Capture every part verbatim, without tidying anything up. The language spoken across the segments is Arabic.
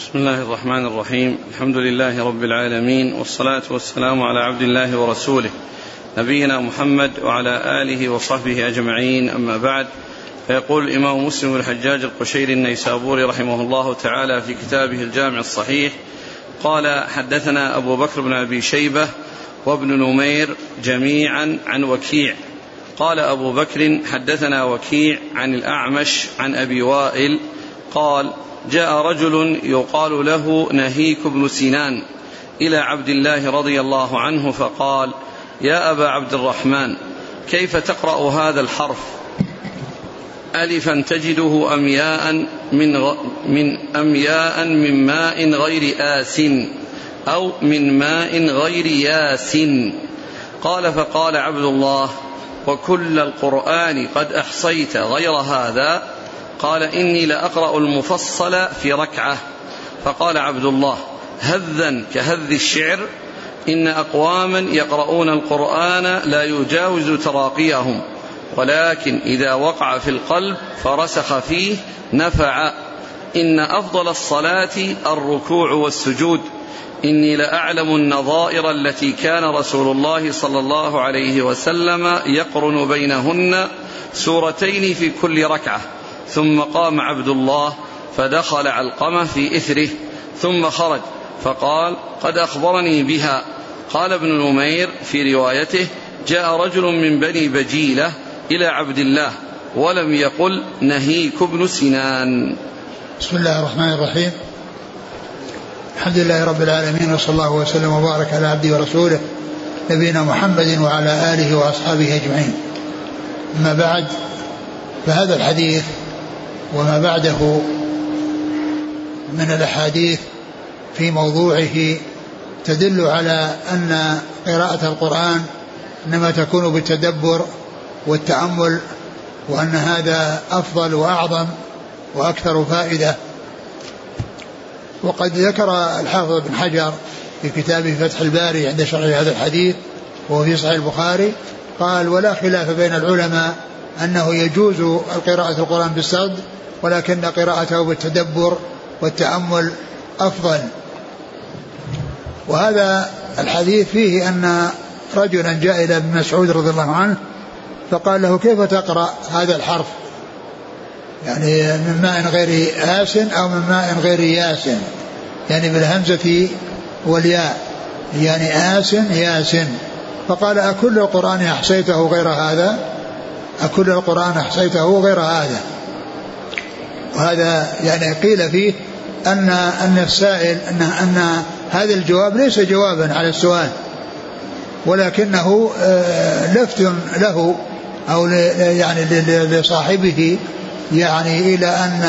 بسم الله الرحمن الرحيم. الحمد لله رب العالمين، والصلاة والسلام على عبد الله ورسوله نبينا محمد وعلى آله وصحبه أجمعين، أما بعد. فيقول الإمام مسلم الحجاج القشيري النيسابوري رحمه الله تعالى في كتابه الجامع الصحيح قال: حدثنا أبو بكر بن أبي شيبة وابن نمير جميعا عن وكيع. قال أبو بكر: حدثنا وكيع عن الأعمش عن أبي وائل قال: جاء رجل يقال له نهيك بن سنان إلى عبد الله رضي الله عنه فقال: يا أبا عبد الرحمن، كيف تقرأ هذا الحرف؟ ألفا تجده أمياء من, غ... من أمياء من ماء غير آس أو من ماء غير ياس. قال: فقال عبد الله: وكل القرآن قد أحصيت غير هذا؟ قال: إني لأقرأ المفصل في ركعة. فقال عبد الله: هذا كهذ الشعر؟ إن أقواما يقرؤون القرآن لا يجاوز تراقيهم، ولكن إذا وقع في القلب فرسخ فيه نفع. إن أفضل الصلاة الركوع والسجود. إني لأعلم النظائر التي كان رسول الله صلى الله عليه وسلم يقرن بينهن سورتين في كل ركعة. ثم قام عبد الله فدخل علقمة في إثره، ثم خرج فقال: قد أخبرني بها. قال ابن نمير في روايته: جاء رجل من بني بجيلة إلى عبد الله ولم يقل نهيك بن سنان. بسم الله الرحمن الرحيم. الحمد لله رب العالمين، وصلى الله وسلم وبارك على عبده ورسوله نبينا محمد وعلى آله وأصحابه أجمعين. أما بعد، فهذا الحديث وما بعده من الأحاديث في موضوعه تدل على أن قراءة القرآن إنما تكون بالتدبر والتأمل، وأن هذا أفضل وأعظم وأكثر فائدة. وقد ذكر الحافظ بن حجر في كتابه فتح الباري عند شرح هذا الحديث وهو في صحيح البخاري قال: ولا خلاف بين العلماء أنه يجوز القراءة القرآن بالصد، ولكن قراءته بالتدبر والتأمل أفضل. وهذا الحديث فيه أن رجلا جاء إلى ابن مسعود رضي الله عنه فقال له: كيف تقرأ هذا الحرف؟ يعني من ماء غير آس أو من ماء غير ياس، يعني بالهمزة والياء، يعني آس ياس. فقال: أكل القرآن أحصيته غير هذا؟ أكل القرآن أحصيته غير هذا؟ وهذا يعني قيل فيه أن أن السائل أن أن هذا الجواب ليس جوابا على السؤال، ولكنه لفت له أو يعني لصاحبه، يعني إلى أن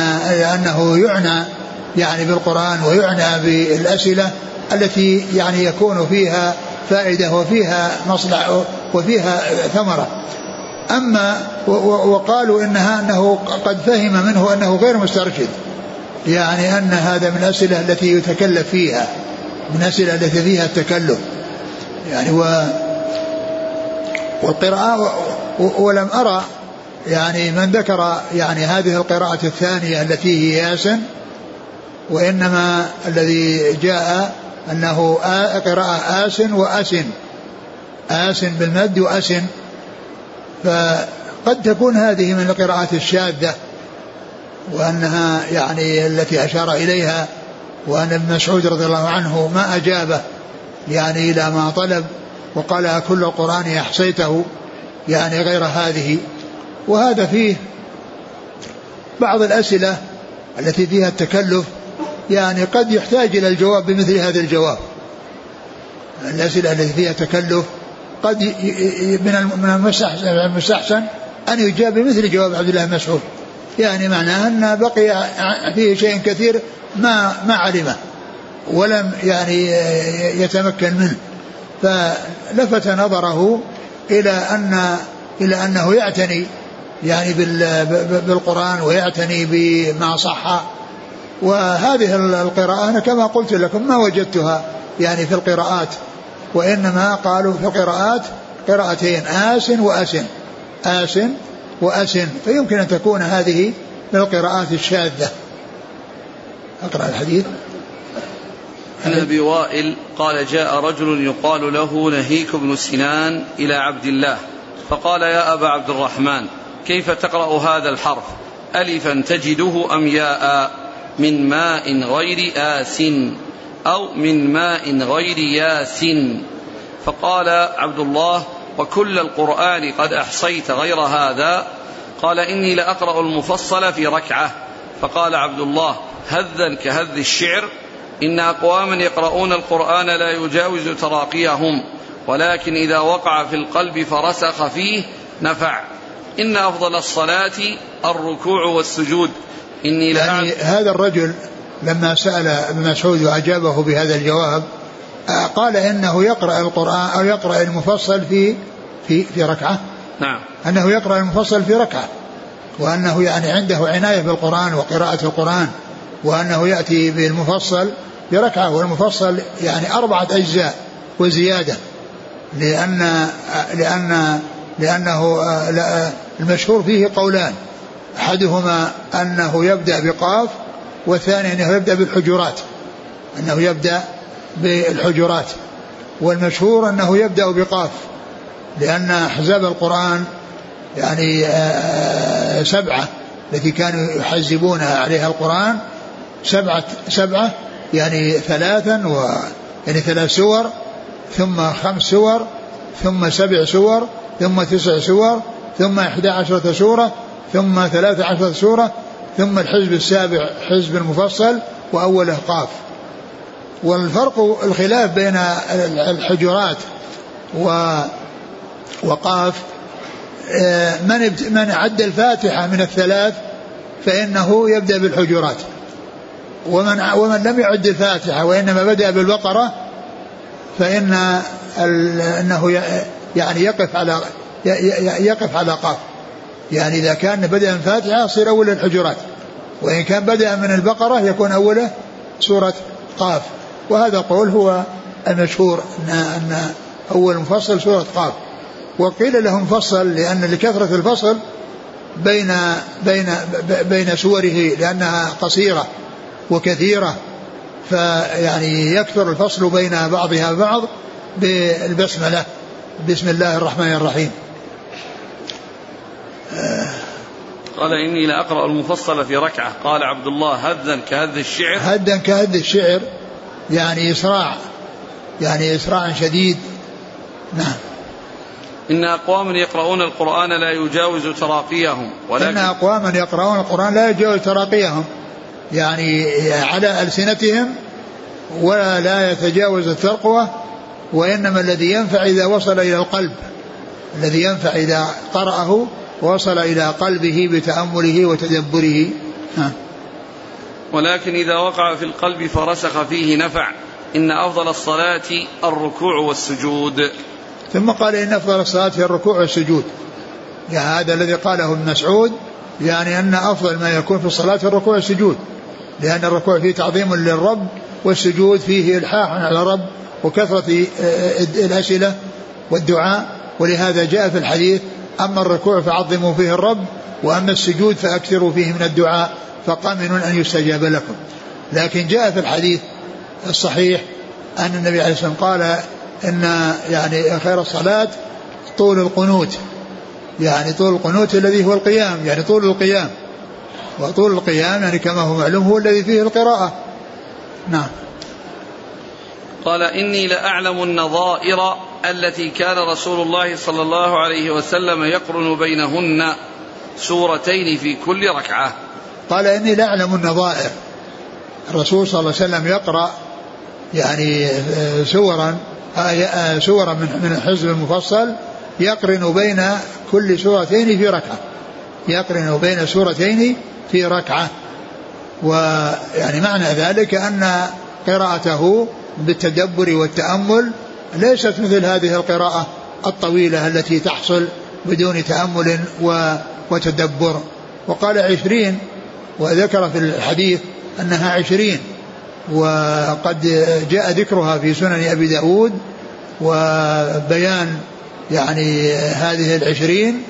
أنه يعنى يعني بالقرآن ويعنى بالأسئلة التي يعني يكون فيها فائدة وفيها مصلحة وفيها ثمرة. أما وقالوا إنها أنه قد فهم منه أنه غير مسترشد، يعني أن هذا من الأسئلة التي يتكلف فيها، من الأسئلة التي فيها التكلف يعني. و والقراءة ولم أرى يعني من ذكر يعني هذه القراءة الثانية التي هي ياسن، وإنما الذي جاء أنه قراءة آسن وأسن، آسن بالمد وأسن. فقد تكون هذه من القراءات الشاذة، وأنها يعني التي أشار إليها، وأن ابن مسعود رضي الله عنه ما أجابه يعني إلى ما طلب، وقال: أكل القرآن أحصيته يعني غير هذه. وهذا فيه بعض الأسئلة التي فيها التكلف، يعني قد يحتاج إلى الجواب بمثل هذا الجواب. الأسئلة التي فيها تكلف قد من المستحسن أن يجاب بمثل جواب عبد الله بن مسعود، يعني معناه أن بقي فيه شيء كثير ما ما علمه ولم يعني يتمكن منه. فلفت نظره إلى أن إلى أنه يعتني يعني بالقرآن ويعتني بما صح. وهذه القراءة أنا كما قلت لكم ما وجدتها يعني في القراءات، وإنما قالوا في القراءات قراءتين آسن وأسن، آسن وأسن. فيمكن أن تكون هذه من القراءات الشاذة. أقرأ الحديث. عن أبي وائل قال جاء رجل يقال له نهيك بن سنان إلى عبد الله فقال يا أبا عبد الرحمن كيف تقرأ هذا الحرف ألفا تجده أم ياء؟ من ماء غير آس أو من ماء غير ياس. فقال عبد الله وكل القرآن قد أحصيت غير هذا. قال إني لأقرأ المفصل في ركعة. فقال عبد الله هذا كهذ الشعر. إن أقواما يقرؤون القرآن لا يجاوز تراقيهم ولكن إذا وقع في القلب فرسخ فيه نفع. إن أفضل الصلاة الركوع والسجود. إني يعني هذا الرجل لما سأل ابن مسعود وأجابه بهذا الجواب قال إنه يقرأ القرآن أو يقرأ المفصل في في في ركعة. نعم. أنه يقرأ المفصل في ركعة وأنه يعني عنده عناية بالقرآن وقراءة القرآن وأنه يأتي بالمفصل بركعة. والمفصل يعني أربعة أجزاء وزيادة لأن لأن لأنه المشهور فيه قولان أحدهما أنه يبدأ بقاف والثاني أنه يبدأ بالحجرات أنه يبدأ بالحجرات والمشهور أنه يبدأ بقاف لأن أحزاب القرآن يعني سبعة التي كانوا يحزبون عليها القرآن سبعة سبعة يعني ثلاثا و يعني ثلاث سور ثم خمس سور ثم سبع سور ثم تسع سور ثم إحدى عشرة سورة ثم ثلاث عشرة سورة ثم الحزب السابع حزب المفصل وأوله قاف. والفرق الخلاف بين الحجرات وقاف من من عد الفاتحة من الثلاث فإنه يبدأ بالحجرات ومن ومن لم يعد الفاتحة وإنما بدأ بالبقرة فإن أنه يعني يقف على يقف على قاف. يعني إذا كان بدأ من فاتحة صير أوله الحجرات وإن كان بدأ من البقرة يكون أوله سورة قاف. وهذا قول هو المشهور أن أول مفصل سورة قاف. وقيل لهم فصل لأن لكثرة الفصل بين بين بين سوره لأنها قصيرة وكثيرة فيعني يكثر الفصل بين بعضها بعض بالبسملة بسم الله الرحمن الرحيم. قال إني لأقرأ المفصل في ركعة. قال عبد الله هدا كهذ الشعر. هدا كهذ الشعر يعني إسراع يعني إسراع شديد. نعم. إن أقواما يقرؤون القرآن لا يجاوز تراقيهم ولكن إن أقواما يقرؤون القرآن لا يجاوز تراقيهم يعني على ألسنتهم ولا لا يتجاوز الترقوة وإنما الذي ينفع إذا وصل إلى القلب الذي ينفع إذا قرأه وصل إلى قلبه بتأمله وتدبره. ها. ولكن إذا وقع في القلب فرسخ فيه نفع. إن أفضل الصلاة الركوع والسجود. ثم قال إن أفضل الصلاة في الركوع والسجود. يعني هذا الذي قاله ابن مسعود يعني أن أفضل ما يكون في الصلاة في الركوع والسجود لأن الركوع فيه تعظيم للرب والسجود فيه إلحاح على الرب وكثرة الأسئلة والدعاء. ولهذا جاء في الحديث أما الركوع فعظموا فيه الرب وأما السجود فأكثروا فيه من الدعاء فقامن أن يستجاب لكم. لكن جاء في الحديث الصحيح أن النبي عليه الصلاة والسلام قال إن يعني خير الصلاة طول القنوت يعني طول القنوت الذي هو القيام يعني طول القيام وطول القيام يعني كما هو معلوم هو الذي فيه القراءة. نعم. قال إني لأعلم النظائر التي كان رسول الله صلى الله عليه وسلم يقرن بينهن سورتين في كل ركعة. قال إني لأعلم النظائر الرسول صلى الله عليه وسلم يقرأ يعني سورا سورة من الحزب المفصل يقرن بين كل سورتين في ركعة يقرن بين سورتين في ركعة. ويعني معنى ذلك أن قراءته بالتدبر والتأمل ليست مثل هذه القراءة الطويلة التي تحصل بدون تأمل وتدبر. وقال عشرين وذكر في الحديث أنها عشرين وقد جاء ذكرها في سنن أبي داود وبيان يعني هذه العشرين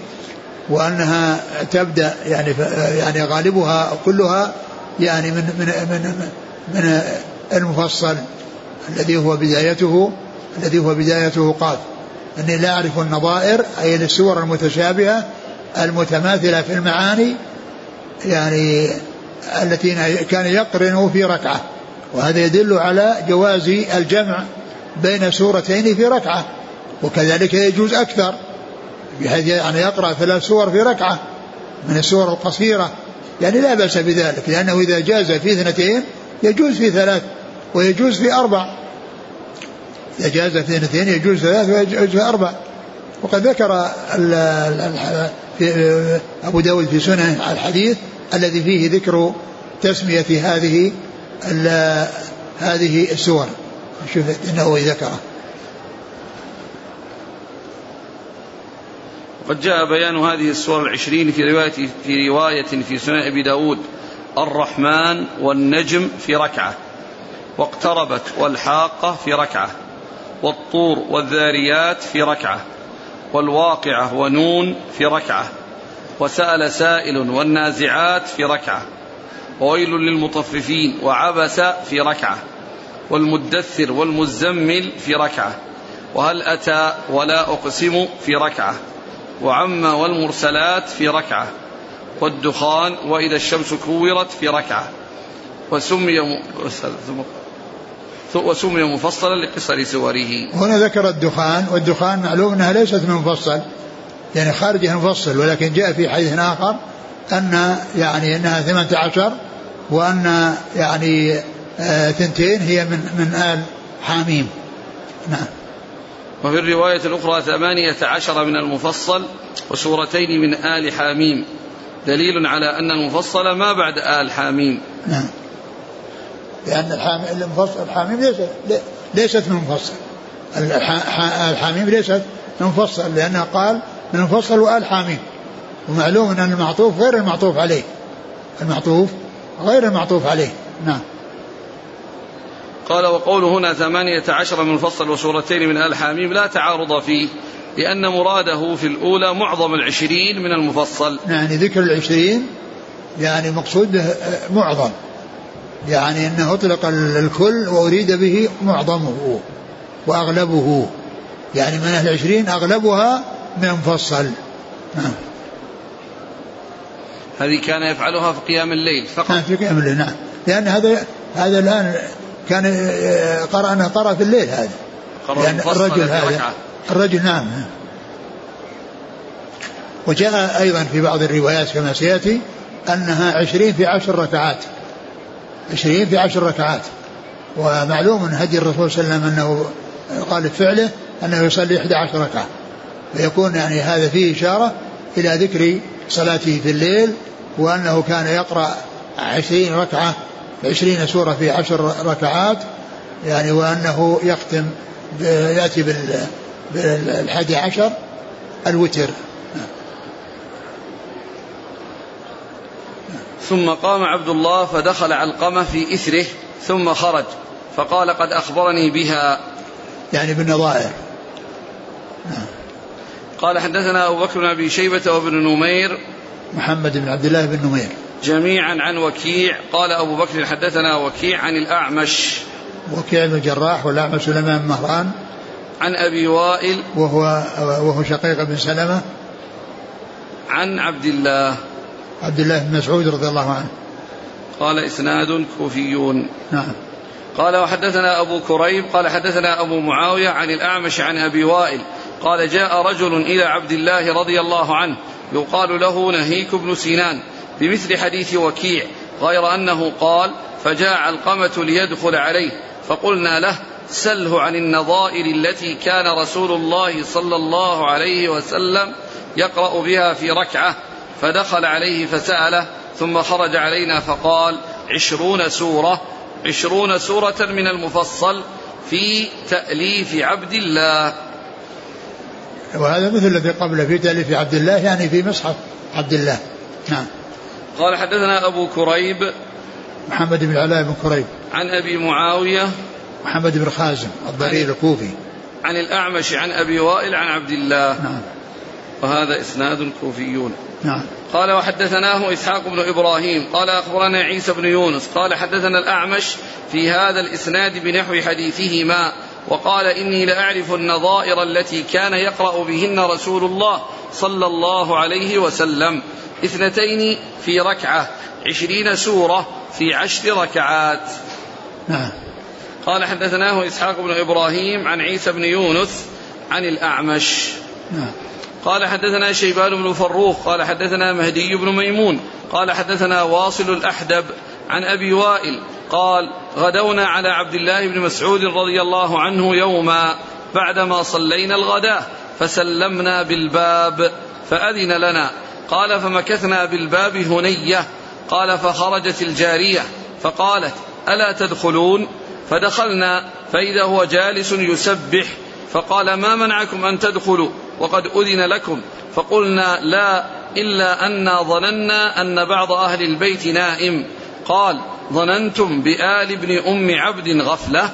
وأنها تبدأ يعني يعني غالبها كلها يعني من من من, من المفصل الذي هو بدايته الذي هو بدايته قال أني لا أعرف النظائر أي السور المتشابهة المتماثلة في المعاني يعني التي كان يقرن في ركعة. وهذا يدل على جواز الجمع بين سورتين في ركعة, وكذلك يجوز أكثر بحيث يعني يقرأ ثلاث سور في ركعة من السور القصيرة, يعني لا بأس بذلك, لأنه إذا جاز في اثنتين يجوز في ثلاث ويجوز في أربع, إذا جاز في اثنتين يجوز في ثلاث ويجوز في أربع. وقد ذكر أبو داود في سنن الحديث الذي فيه ذكر تسمية هذه هذه السور, شفت إنه ذكره. قد جاء بيان هذه السور العشرين في رواية في رواية في سنن أبي داود الرحمن والنجم في ركعة, واقتربت والحاقة في ركعة, والطور والذاريات في ركعة, والواقعة ونون في ركعة, وسأل سائل والنازعات في ركعة, وويل للمطففين وعبس في ركعة, والمدثر والمزمل في ركعة, وهل أتى ولا أقسم في ركعة, وعم والمرسلات في ركعة, والدخان وإذا الشمس كورت في ركعة, وسمي مفصلا لقصر سوره. هنا ذكر الدخان, والدخان معلوم أنها ليست من مفصل يعني خارجها مفصل, ولكن جاء في حديث آخر أن يعني أنها ثمانية عشر وأن يعني ثنتين هي من من آل حاميم. نعم. وفي الرواية الأخرى ثمانية عشر من المفصل وسورتين من آل حاميم, دليل على أن المفصل ما بعد آل حاميم. نعم. لأن المفصل الحاميم ليست ليست من المفصل, الحاميم ليست من المفصل لأنه قال من المفصل وآل حاميم, ومعلوم أن المعطوف غير المعطوف عليه, المعطوف غير المعطوف عليه. نعم. قال وقوله هنا ثمانية عشر من الفصل وسورتين من آل حاميم لا تعارض فيه, لأن مراده في الأولى معظم العشرين من المفصل, يعني ذكر العشرين يعني مقصوده معظم, يعني أنه أطلق الكل وأريد به معظمه وأغلبه, يعني من العشرين أغلبها من المفصل. نعم. هذه كان يفعلها في قيام الليل فقط. نعم, في قيام الليل. نعم, لأن هذا هذا الآن كان قرأنا قرأ في الليل هذا, يعني الرجل هذا الرجل. نعم. وجاء أيضا في بعض الروايات كما سيأتي أنها عشرين في عشر ركعات, عشرين في عشر ركعات, ومعلوم هدي الرسول صلى الله عليه وسلم أنه قال فعله أنه يصلي إحدى عشر ركعة, فيكون يعني هذا فيه إشارة إلى ذكر صلاته في الليل, وأنه كان يقرأ عشرين ركعة عشرين سورة في عشر ركعات, يعني وأنه يختم يأتي بالحادي عشر الوتر. ثم قام عبد الله فدخل علقمة في إثره ثم خرج فقال قد أخبرني بها, يعني بالنظائر. قال حدثنا أبو بكر بن أبي شيبة وابن نمير محمد بن عبد الله بن نمير جميعا عن وكيع, قال أبو بكر حدثنا وكيع عن الأعمش, وكيع بن جراح والأعمش سليمان مهران, عن أبي وائل وهو, وهو شقيق بن سلمة, عن عبد الله عبد الله بن مسعود رضي الله عنه, قال إسناد كوفيون. نعم. قال وحدثنا أبو كريب قال حدثنا أبو معاوية عن الأعمش عن أبي وائل قال جاء رجل إلى عبد الله رضي الله عنه يقال له نهيك بن سنان بمثل حديث وكيع, غير أنه قال فجاء علقمة ليدخل عليه فقلنا له سله عن النظائر التي كان رسول الله صلى الله عليه وسلم يقرأ بها في ركعة, فدخل عليه فسأله ثم خرج علينا فقال عشرون سورة, عشرون سورة من المفصل في تأليف عبد الله. وهذا مثل الذي قبله في تأليف عبد الله, يعني في مصحف عبد الله. نعم. قال حدثنا أبو كريب محمد بن العلاء بن كريب عن أبي معاوية محمد بن خازم الضرير الكوفي, عن الأعمش عن أبي وائل عن عبد الله. نعم. وهذا إسناد الكوفيون. نعم. قال وحدثناه إسحاق بن إبراهيم قال أخبرنا عيسى بن يونس قال حدثنا الأعمش في هذا الإسناد بنحو حديثهما، وقال إني لأعرف النظائر التي كان يقرأ بهن رسول الله صلى الله عليه وسلم، اثنتين في ركعة، عشرين سورة في عشر ركعات. نعم. قال حدثناه إسحاق بن إبراهيم عن عيسى بن يونس عن الأعمش. نعم. قال حدثنا شيبان بن فروخ قال حدثنا مهدي بن ميمون قال حدثنا واصل الأحدب عن أبي وائل قال غدونا على عبد الله بن مسعود رضي الله عنه يوما بعدما صلينا الغداء فسلمنا بالباب فأذن لنا، قال فمكثنا بالباب هنية، قال فخرجت الجارية فقالت ألا تدخلون؟ فدخلنا فإذا هو جالس يسبح، فقال ما منعكم أن تدخلوا وقد أذن لكم؟ فقلنا لا، إلا أننا ظننا أن بعض أهل البيت نائم. قال ظننتم بآل ابن أم عبد غفلة؟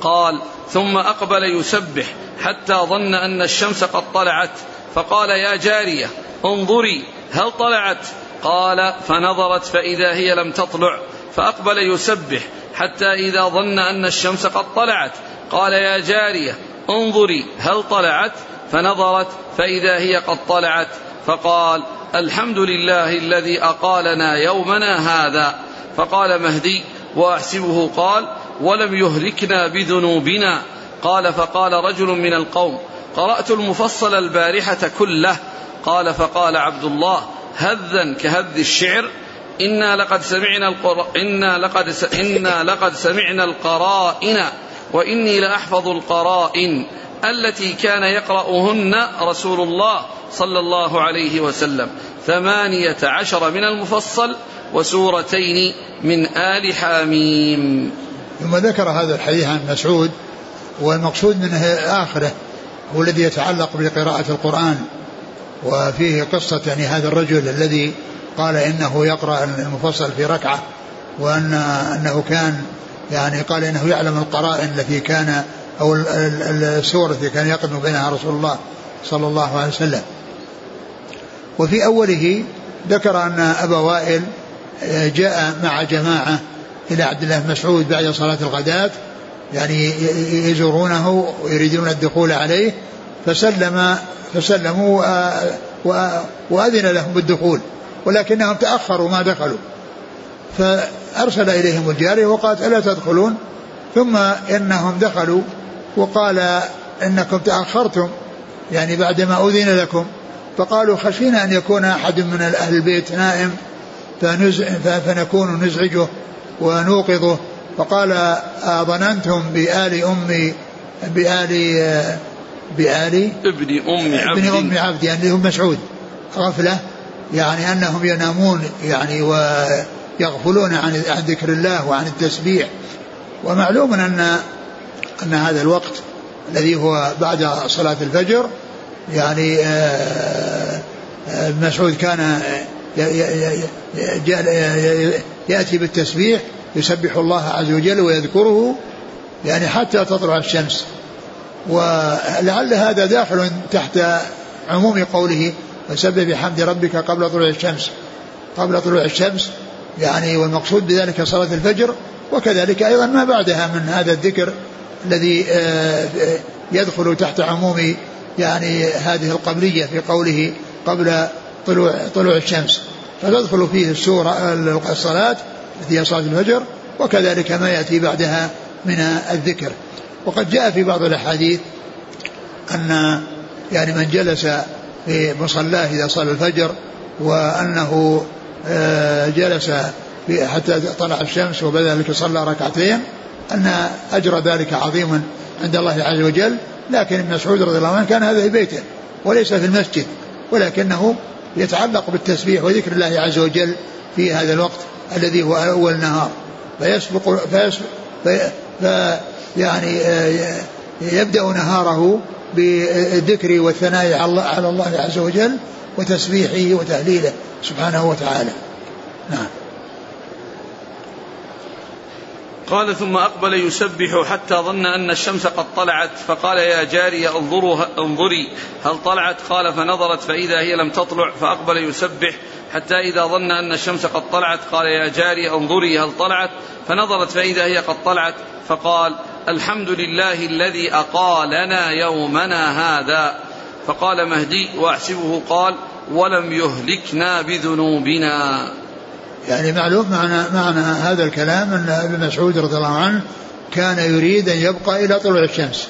قال ثم أقبل يسبح حتى ظن أن الشمس قد طلعت، فقال يا جارية انظري هل طلعت؟ قال فنظرت فإذا هي لم تطلع، فأقبل يسبح حتى إذا ظن أن الشمس قد طلعت قال يا جارية انظري هل طلعت؟ فنظرت فإذا هي قد طلعت، فقال الحمد لله الذي أقالنا يومنا هذا. فقال مهدي وأحسبه قال ولم يهلكنا بذنوبنا. قال فقال رجل من القوم قرأت المفصل البارحة كله. قال فقال عبد الله هذا كهذ الشعر إنا لقد سمعنا القر... إنا لقد س... إنا لقد سمعنا القرائن وإني لأحفظ القرائن التي كان يقرأهن رسول الله صلى الله عليه وسلم، ثمانية عشر من المفصل وسورتين من آل حاميم. ثم ذكر هذا الحديث عن مسعود، والمقصود منه آخره هو الذي يتعلق بقراءة القرآن، وفيه قصة يعني هذا الرجل الذي قال إنه يقرأ المفصل في ركعة، وأن أنه كان يعني قال إنه يعلم القرائن التي كان أو السور التي كان يقرأ بينها رسول الله صلى الله عليه وسلم. وفي أوله ذكر أن أبا وائل جاء مع جماعة إلى عبد الله مسعود بعد صلاة الغداة، يعني يزورونه ويريدون الدخول عليه، فسلم فسلموا وأذن لهم بالدخول، ولكنهم تأخروا ما دخلوا، فأرسل إليهم الجارية وقالت ألا تدخلون؟ ثم إنهم دخلوا وقال إنكم تأخرتم يعني بعدما أذن لكم، فقالوا خشينا أن يكون أحد من أهل البيت نائم فنكون نزعجه ونوقظه. فقال ظننتم بآل أمي بآل بآل ابن أم عبد ابن أم عبد يعني هم مسعود غفلة، يعني أنهم ينامون يعني ويغفلون عن ذكر الله وعن التسبيح. ومعلوم أن أن هذا الوقت الذي هو بعد صلاة الفجر يعني مسعود كان يأتي بالتسبيح يسبح الله عز وجل ويذكره يعني حتى تطلع الشمس، ولعل هذا داخل تحت عموم قوله وسبح بحمد ربك قبل طلوع الشمس قبل طلوع الشمس يعني، والمقصود بذلك صلاة الفجر، وكذلك أيضا ما بعدها من هذا الذكر الذي يدخل تحت عموم يعني هذه القبلية في قوله قبل طلوع طلوع الشمس، فتدخل فيه السورة الصلاة التي هي صلاة الفجر، وكذلك ما يأتي بعدها من الذكر. وقد جاء في بعض الأحاديث أن يعني من جلس في مصلاه إذا صلى الفجر وأنه جلس حتى طلع الشمس وبذلك صلى ركعتين أن أجر ذلك عظيما عند الله عز وجل، لكن ابن مسعود رضي الله عنه كان هذا في بيته وليس في المسجد، ولكنه يتعلق بالتسبيح وذكر الله عز وجل في هذا الوقت الذي هو أول نهار، فيسبق فيسبق في في يعني يبدأ نهاره بالذكر والثناء على الله عز وجل وتسبيحه وتهليله سبحانه وتعالى. نعم. قال ثم أقبل يسبح حتى ظن أن الشمس قد طلعت، فقال يا جارية انظري هل طلعت؟ قال فنظرت فإذا هي لم تطلع، فأقبل يسبح حتى إذا ظن أن الشمس قد طلعت قال يا جارية انظري هل طلعت؟ فنظرت فإذا هي قد طلعت، فقال الحمد لله الذي أقالنا يومنا هذا. فقال مهدي وأحسبه قال ولم يهلكنا بذنوبنا. يعني معلوم معنى, معنى هذا الكلام أن ابن مسعود رضي الله عنه كان يريد أن يبقى إلى طلوع الشمس،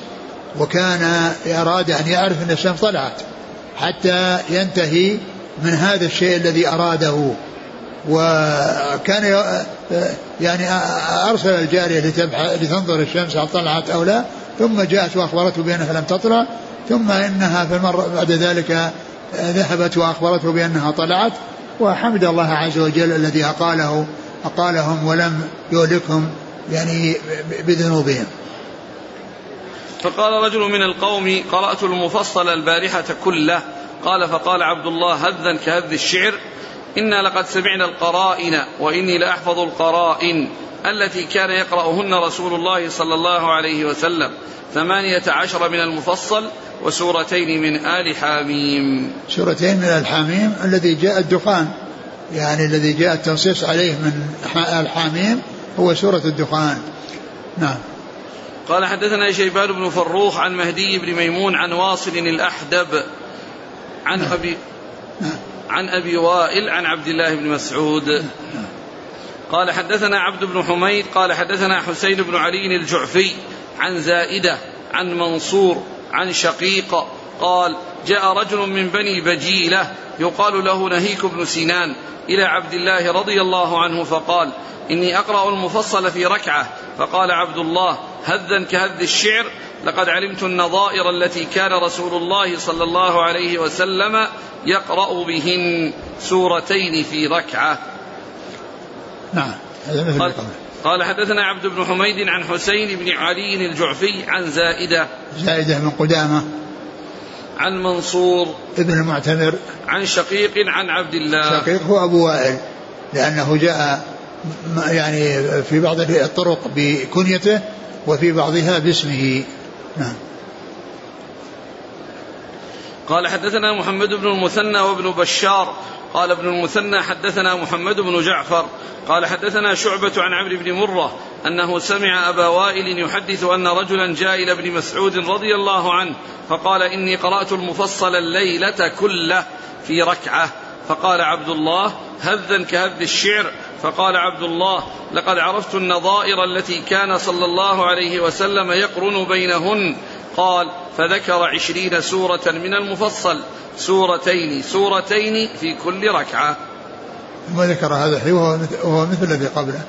وكان أراد أن يعرف أن الشمس طلعت حتى ينتهي من هذا الشيء الذي أراده، وكان يعني أرسل الجارية لتنظر الشمس هل طلعت أو لا، ثم جاءت وأخبرته بأنها لم تطلع، ثم إنها في المرة بعد ذلك ذهبت وأخبرته بأنها طلعت، وحمد الله عز وجل الذي أقاله أقالهم ولم يهلكهم يعني بذنوبهم. فقال رجل من القوم قرأت المفصل البارحة كله، قال فقال عبد الله هذا كهذ الشعر إنا لقد سمعنا القرائن وإني لأحفظ القرائن التي كان يقرأهن رسول الله صلى الله عليه وسلم ثمانية عشر من المفصل وسورتين من آل حاميم. سورتين من آل حاميم الذي جاء الدخان، يعني الذي جاء التنصيص عليه من آل حاميم هو سورة الدخان. نعم. قال حدثنا شيبان بن فروخ عن مهدي بن ميمون عن واصل الأحدب عن نعم. أبي نعم. عن أبي وائل عن عبد الله بن مسعود. نعم. قال حدثنا عبد بن حميد قال حدثنا حسين بن علي الجعفي عن زائدة عن منصور عن شقيق قال جاء رجل من بني بجيلة يقال له نهيك بن سنان إلى عبد الله رضي الله عنه فقال إني أقرأ المفصل في ركعة، فقال عبد الله هذا كهذ الشعر لقد علمت النظائر التي كان رسول الله صلى الله عليه وسلم يقرأ بهن سورتين في ركعة. نعم. قال, قال حدثنا عبد بن حميد عن حسين بن علي الجعفي عن زائدة زائدة من قدامة عن منصور ابن المعتمر عن شقيق عن عبد الله. شقيق هو أبو وائل لأنه جاء يعني في بعض الطرق بكنيته وفي بعضها باسمه. نعم. قال حدثنا محمد بن المثنى وابن بشار قال ابن المثنى حدثنا محمد بن جعفر قال حدثنا شعبة عن عمرو بن مرة أنه سمع أبا وائل يحدث أن رجلا جاء إلى ابن مسعود رضي الله عنه فقال إني قرأت المفصل الليلة كله في ركعة، فقال عبد الله هذا كهذ الشعر، فقال عبد الله لقد عرفت النظائر التي كان صلى الله عليه وسلم يقرن بينهن. قال فذكر عشرين سورة من المفصل سورتين سورتين في كل ركعة. ما ذكر هذا وهو مثل الذي قبله.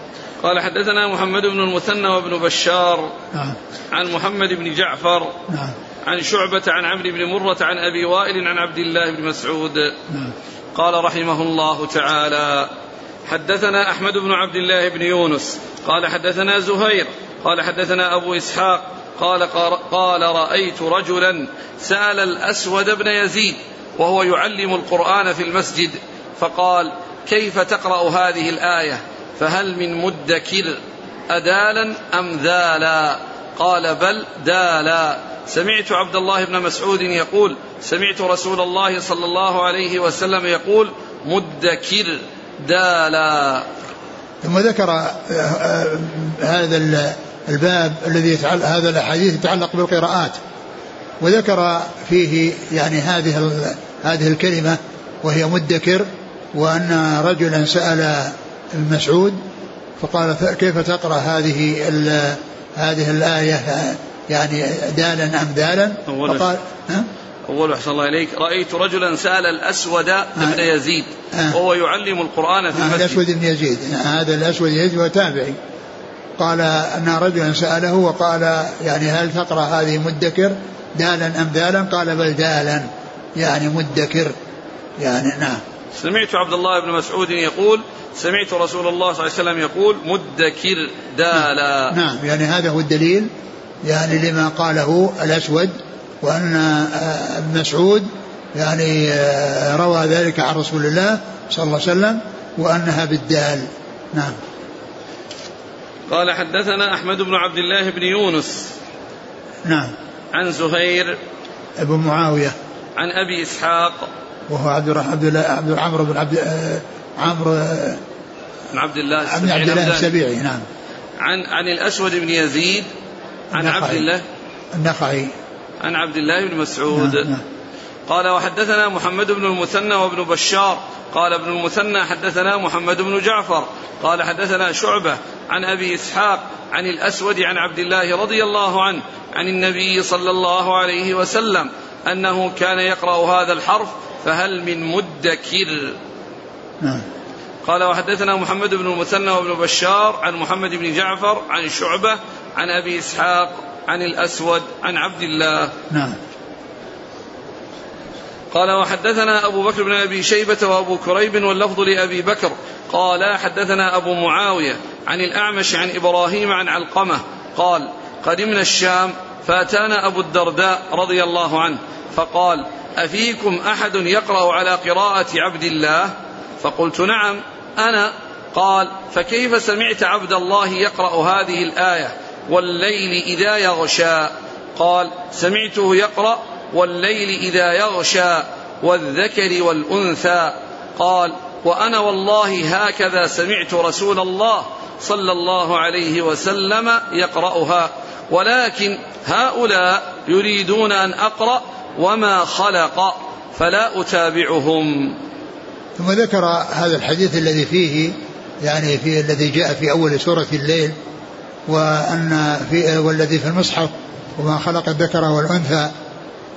قال حدثنا محمد بن المثنى وابن بشار نعم. عن محمد بن جعفر نعم. عن شعبة عن عمرو بن مرة عن أبي وائل عن عبد الله بن مسعود نعم. قال رحمه الله تعالى حدثنا أحمد بن عبد الله بن يونس قال حدثنا زهير قال حدثنا أبو إسحاق قال, قال رأيت رجلا سأل الأسود بن يزيد وهو يعلم القرآن في المسجد فقال كيف تقرأ هذه الآية فهل من مدكر أدالا أم ذالا؟ قال بل دالا. سمعت عبد الله بن مسعود يقول سمعت رسول الله صلى الله عليه وسلم يقول مدكر دالا. ثم ذكر هذا ال الباب الذي يتعلق هذا الحديث يتعلق بالقراءات، وذكر فيه يعني هذه هذه الكلمة وهي مدكر، وأن رجلا سأل المسعود فقال كيف تقرأ هذه هذه الآية يعني دالا أم دالا؟ فقال أول أحسن الله إليك رأيت رجلا سأل الأسود بن يزيد وهو يعلم القرآن في المسجد. الأسود بن يزيد هذا الأسود يزيد وتابعي. قال أن رجلا سأله وقال يعني هل تقرأ هذه مدكر دالا أم دالا؟ قال بل دالا يعني مدكر يعني نعم. سمعت عبد الله بن مسعود يقول سمعت رسول الله صلى الله عليه وسلم يقول مدكر دالا. نعم, نعم يعني هذا هو الدليل يعني لما قاله الأسود، وأن مسعود يعني روى ذلك عن رسول الله صلى الله عليه وسلم وأنها بالدال. نعم. قال حدثنا أحمد بن عبد الله بن يونس نعم عن زهير أبو معاوية عن أبي إسحاق وهو عبد الله عبد عمرو بن عبد عمرو بن عبد الله السبيعي نعم عن عن الأسود بن يزيد عن عبد الله النخعي عن عبد الله بن مسعود نعم نعم. قال وحدثنا محمد بن المثنى وابن بشار قال ابن المثنى حدثنا محمد بن جعفر قال حدثنا شعبة عن أبي إسحاق عن الأسود عن عبد الله رضي الله عنه عن النبي صلى الله عليه وسلم أنه كان يقرأ هذا الحرف فهل من مدكر نعم. قال وحدثنا محمد بن المثنى وابن بشار عن محمد بن جعفر عن شعبة عن أبي إسحاق عن الأسود عن عبد الله نعم. قال وحدثنا أبو بكر بن أبي شيبة وأبو كريب واللفظ لأبي بكر قال حدثنا أبو معاوية عن الأعمش عن إبراهيم عن علقمة قال قدمنا الشام فأتانا أبو الدرداء رضي الله عنه فقال أفيكم أحد يقرأ على قراءة عبد الله فقلت نعم أنا قال فكيف سمعت عبد الله يقرأ هذه الآية والليل إذا يغشى قال سمعته يقرأ والليل إذا يغشى والذكر والأنثى قال وأنا والله هكذا سمعت رسول الله صلى الله عليه وسلم يقرأها ولكن هؤلاء يريدون أن أقرأ وما خلق فلا أتابعهم. ثم ذكر هذا الحديث الذي فيه يعني في الذي جاء في أول سورة الليل وأن في والذي في المصحف وما خلق الذكر والأنثى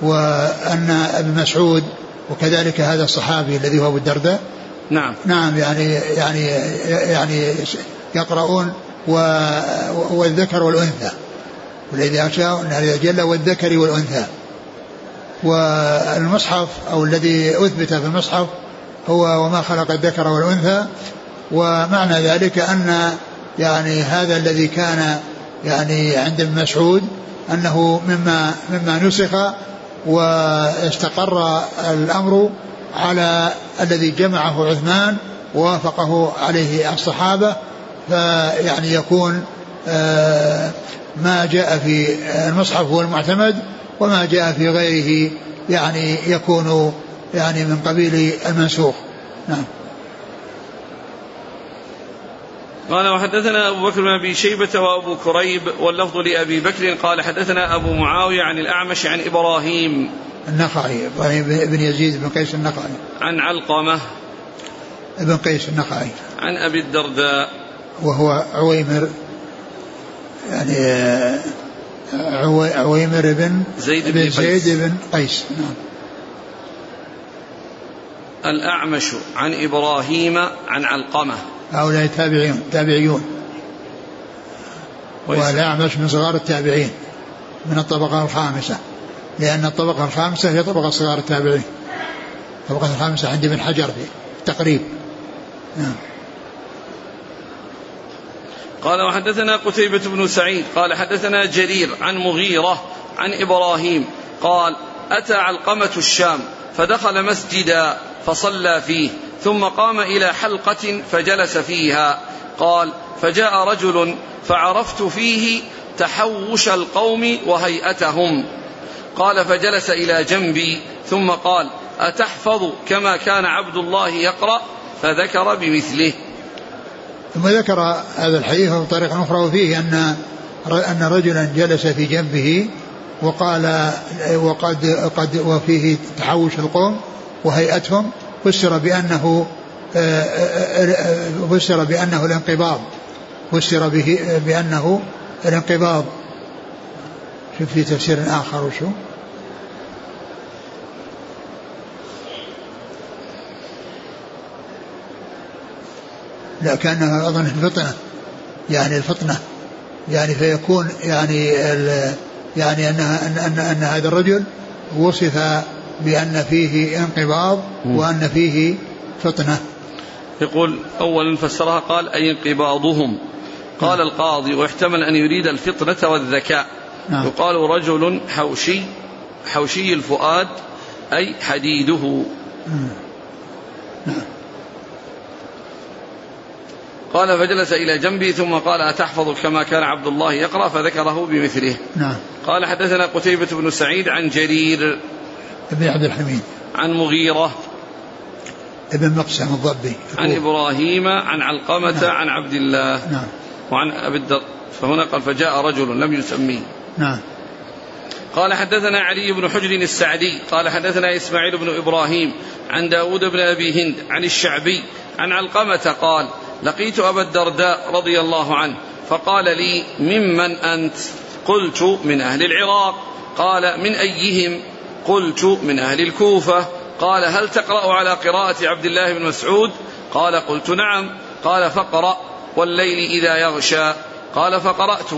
وأن ابن مسعود وكذلك هذا الصحابي الذي هو أبو الدرداء نعم نعم يعني يعني يعني يقرؤون والذكر والأنثى والذي أشاء أن هذا جل والذكر والأنثى والمصحف أو الذي أثبت في المصحف هو وما خلق الذكر والأنثى ومعنى ذلك أن يعني هذا الذي كان يعني عند ابن مسعود أنه مما مما نسخ واستقر الأمر على الذي جمعه عثمان ووافقه عليه الصحابة فيعني يكون ما جاء في المصحف هو المعتمد وما جاء في غيره يعني يكون يعني من قبيل المنسوخ نعم. قال وحدثنا أبو بكر بن أبي شيبة وأبو كريب واللفظ لأبي بكر قال حدثنا أبو معاوية عن الأعمش عن إبراهيم النخعي إبراهيم بن يزيد بن قيس النخعي عن علقمة بن قيس النخعي عن أبي الدرداء وهو عويمر يعني عويمر بن زيد بن, زيد بن قيس نعم. الأعمش عن إبراهيم عن علقمة هؤلاء تابعين تابعيون والأعمش من صغار التابعين من الطبقة الخامسة لأن الطبقة الخامسة هي طبقة صغار التابعين الطبقة الخامسة عندي بن حجر في التقريب نعم. قال وحدثنا قتيبة بن سعيد قال حدثنا جرير عن مغيرة عن إبراهيم قال أتى علقمة الشام فدخل مسجدا فصلى فيه ثم قام إلى حلقة فجلس فيها قال فجاء رجل فعرفت فيه تحوش القوم وهيئتهم قال فجلس إلى جنبي ثم قال أتحفظ كما كان عبد الله يقرأ فذكر بمثله. ثم ذكر هذا الحديث بطريقة أخرى وفيه أن أن رجلا جلس في جنبه وقال وقد قد وفيه تحوش القوم وهيئتهم فسر بأنه فسر بأنه الانقباض فسر به بأنه الانقباض شوف في تفسير آخر وشو لا كأنه أظن الفطنة يعني الفطنة يعني فيكون يعني يعني أن أن أن هذا الرجل وصف بأن فيه انقباض وأن فيه فطنة. يقول أولا فسرها قال أي انقباضهم قال نعم. القاضي واحتمل أن يريد الفطنة والذكاء نعم. يقال رجل حوشي حوشي الفؤاد أي حديده نعم. نعم. قال فجلس إلى جنبي ثم قال أتحفظ كما كان عبد الله يقرأ؟ فذكره بمثله. نعم. قال حدثنا قتيبة بن سعيد عن جرير ابن عبد الحميد عن مغيرة ابن مقسم الضبي عن إبراهيم عن علقمة. نعم. عن عبد الله. نعم. وعن أبي الدر. فهنا قال فجاء رجل لم يسميه. نعم. قال حدثنا علي بن حجر السعدي قال حدثنا إسماعيل بن إبراهيم عن داود بن أبي هند عن الشعبي عن علقمة قال لقيت أبا الدرداء رضي الله عنه فقال لي ممن أنت؟ قلت من أهل العراق. قال من أيهم؟ قلت من أهل الكوفة. قال هل تقرأ على قراءة عبد الله بن مسعود؟ قال قلت نعم. قال فقرأ والليل إذا يغشى. قال فقرأت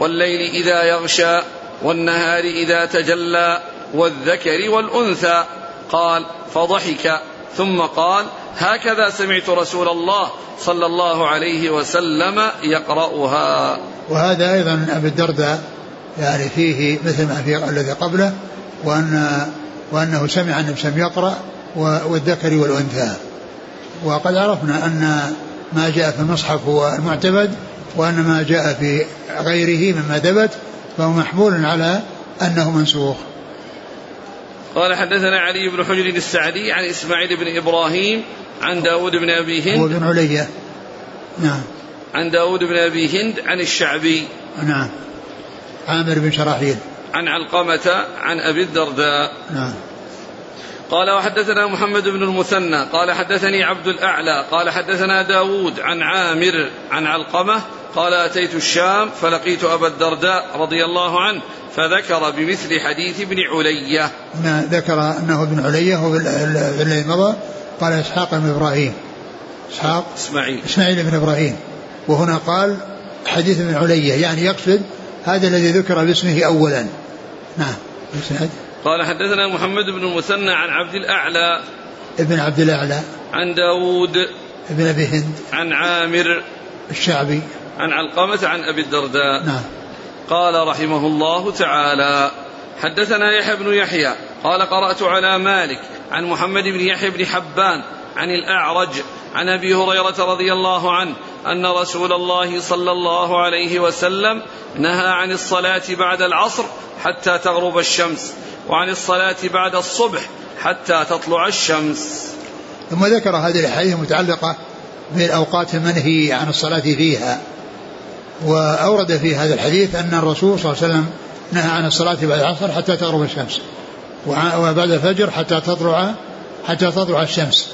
والليل إذا يغشى والنهار إذا تجلى والذكر والأنثى. قال فضحك ثم قال هكذا سمعت رسول الله صلى الله عليه وسلم يقرأها. وهذا أيضا أبي الدرداء يعني فيه مثل ما في الذي قبله وأن وأنه سمع أن بسم يقرأ والذكر والأنثى. وقد عرفنا أن ما جاء في المصحف هو المعتمد وأن ما جاء في غيره مما ثبت فهو محمول على أنه منسوخ. قال حدثنا علي بن حجر السعدي عن إسماعيل بن إبراهيم عن داود بن أبي هند هو بن علية. نعم. عن داود بن أبي هند عن الشعبي. نعم. عامر بن شراحيل عن علقمة عن أبي الدرداء. نعم. قال وحدثنا محمد بن المثنى قال حدثني عبد الأعلى قال حدثنا داود عن عامر عن علقمة قال أتيت الشام فلقيت أبا الدرداء رضي الله عنه فذكر بمثل حديث ابن علية. ذكر أنه ابن علية هو الذي مضى. قال إسحاق بن إبراهيم إسحاق إسماعيل إسماعيل بن إبراهيم. وهنا قال حديث ابن علية يعني يقصد هذا الذي ذكر باسمه أولا. نعم. قال حدثنا محمد بن المثنى عن عبد الأعلى ابن عبد الأعلى عن داود ابن أبي هند عن عامر الشعبي عن علقمة عن أبي الدرداء. نعم. قال رحمه الله تعالى حدثنا يحيى بن يحيى قال قرأت على مالك عن محمد بن يحيى بن حبان عن الأعرج عن أبي هريرة رضي الله عنه أن رسول الله صلى الله عليه وسلم نهى عن الصلاة بعد العصر حتى تغرب الشمس وعن الصلاة بعد الصبح حتى تطلع الشمس. ثم ذكر هذه الأحاديث المتعلقة بالأوقات المنهي عن الصلاة فيها. وأورد في هذا الحديث أن الرسول صلى الله عليه وسلم نهى عن الصلاة بعد العصر حتى تغرب الشمس وبعد الفجر حتى تطلع حتى تطلع الشمس.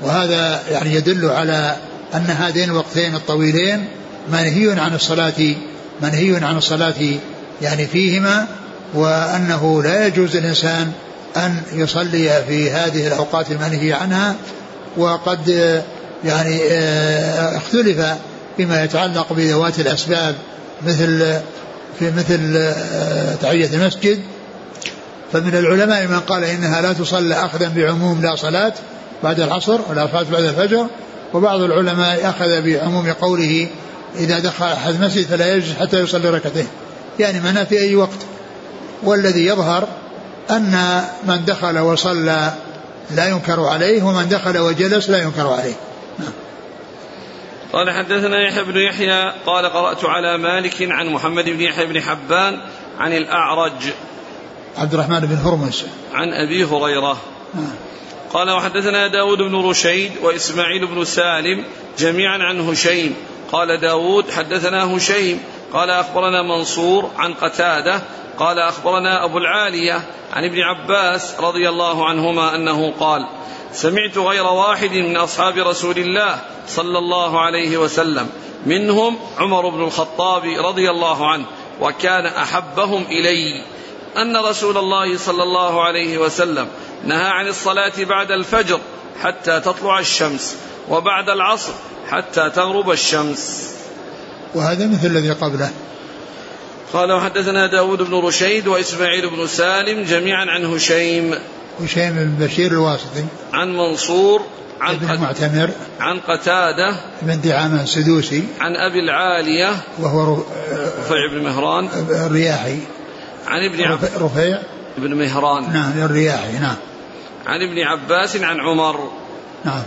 وهذا يعني يدل على أن هذين الوقتين الطويلين منهي عن الصلاة منهي عن الصلاة يعني فيهما. وأنه لا يجوز للإنسان أن يصلي في هذه الأوقات المنهي عنها. وقد يعني اختلف فيما يتعلق بذوات الأسباب مثل في مثل تعية المسجد. فمن العلماء من قال إنها لا تصلى أخذا بعموم لا صلاة بعد العصر ولا صلاة بعد الفجر. وبعض العلماء أخذ بعموم قوله إذا دخل أحد المسجد فلا يجلس حتى يصلي ركعتين يعني منها في أي وقت. والذي يظهر أن من دخل وصلى لا ينكر عليه ومن دخل وجلس لا ينكر عليه. قال حدثنا يحيى بن يحيى قال قرأت على مالك عن محمد بن يحيى بن حبان عن الأعرج عبد الرحمن بن هرمز عن أبي هريرة. قال وحدثنا داود بن رشيد وإسماعيل بن سالم جميعا عن هشيم. قال داود حدثنا هشيم قال أخبرنا منصور عن قتادة قال أخبرنا أبو العالية عن ابن عباس رضي الله عنهما أنه قال سمعت غير واحد من أصحاب رسول الله صلى الله عليه وسلم منهم عمر بن الخطاب رضي الله عنه وكان أحبهم إلي أن رسول الله صلى الله عليه وسلم نهى عن الصلاة بعد الفجر حتى تطلع الشمس وبعد العصر حتى تغرب الشمس. وهذا مثل الذي قبله. قال وحدثنا داود بن رشيد وإسماعيل بن سالم جميعا عن هشيم هشيم بن بشير الواسطي عن منصور عن ابن معتمر عن قتادة بن دعامة السدوسي عن أبي العالية وهو رفيع بن مهران الرياحي عن ابن عباس رفيع بن مهران نعم الرياحي نعم عن ابن عباس عن عمر. نعم.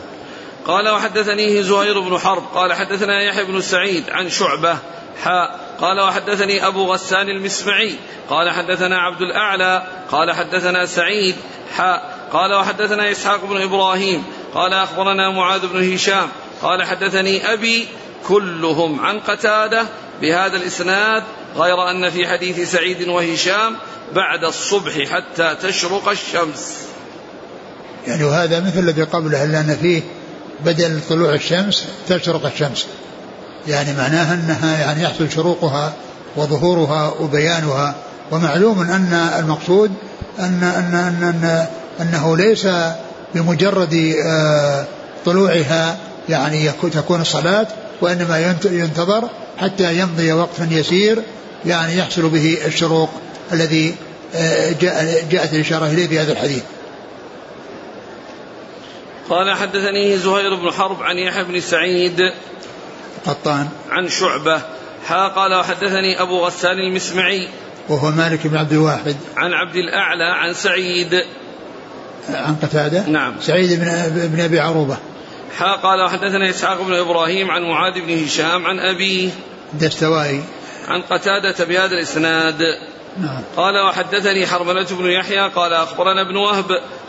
قال وحدثني زهير بن حرب قال حدثنا يحيى بن سعيد عن شعبة حاء قال وحدثني أبو غسان المسمعي قال حدثنا عبد الأعلى قال حدثنا سعيد حاء قال وحدثنا إسحاق بن إبراهيم قال أخبرنا معاذ بن هشام قال حدثني أبي كلهم عن قتادة بهذا الإسناد غير أن في حديث سعيد وهشام بعد الصبح حتى تشرق الشمس. يعني هذا مثل الذي قبله لأن فيه بدل طلوع الشمس تشرق الشمس, يعني معناها أنها يعني يحصل شروقها وظهورها وبيانها, ومعلوم أن المقصود أن أن أن, أن أنه ليس بمجرد طلوعها يعني تكون الصلاة, وإنما ينتظر حتى يمضي وقت يسير يعني يحصل به الشروق الذي جاءت الإشارة إليه في هذا الحديث. قال حدثني زهير بن حرب عن يحيى بن سعيد قطان عن شعبة حا قال وحدثني أبو غسان المسمعي وهو مالك بن عبد الواحد عن عبد الأعلى عن سعيد عن قتادة نعم سعيد بن أبي عروبة حا قال وحدثنا إسحاق بن إبراهيم عن معاذ بن هشام عن أبيه دستوائي عن قتادة بهذا الإسناد نعم. قال وحدثني حرملة بن يحيى قال أخبرنا ابن وهب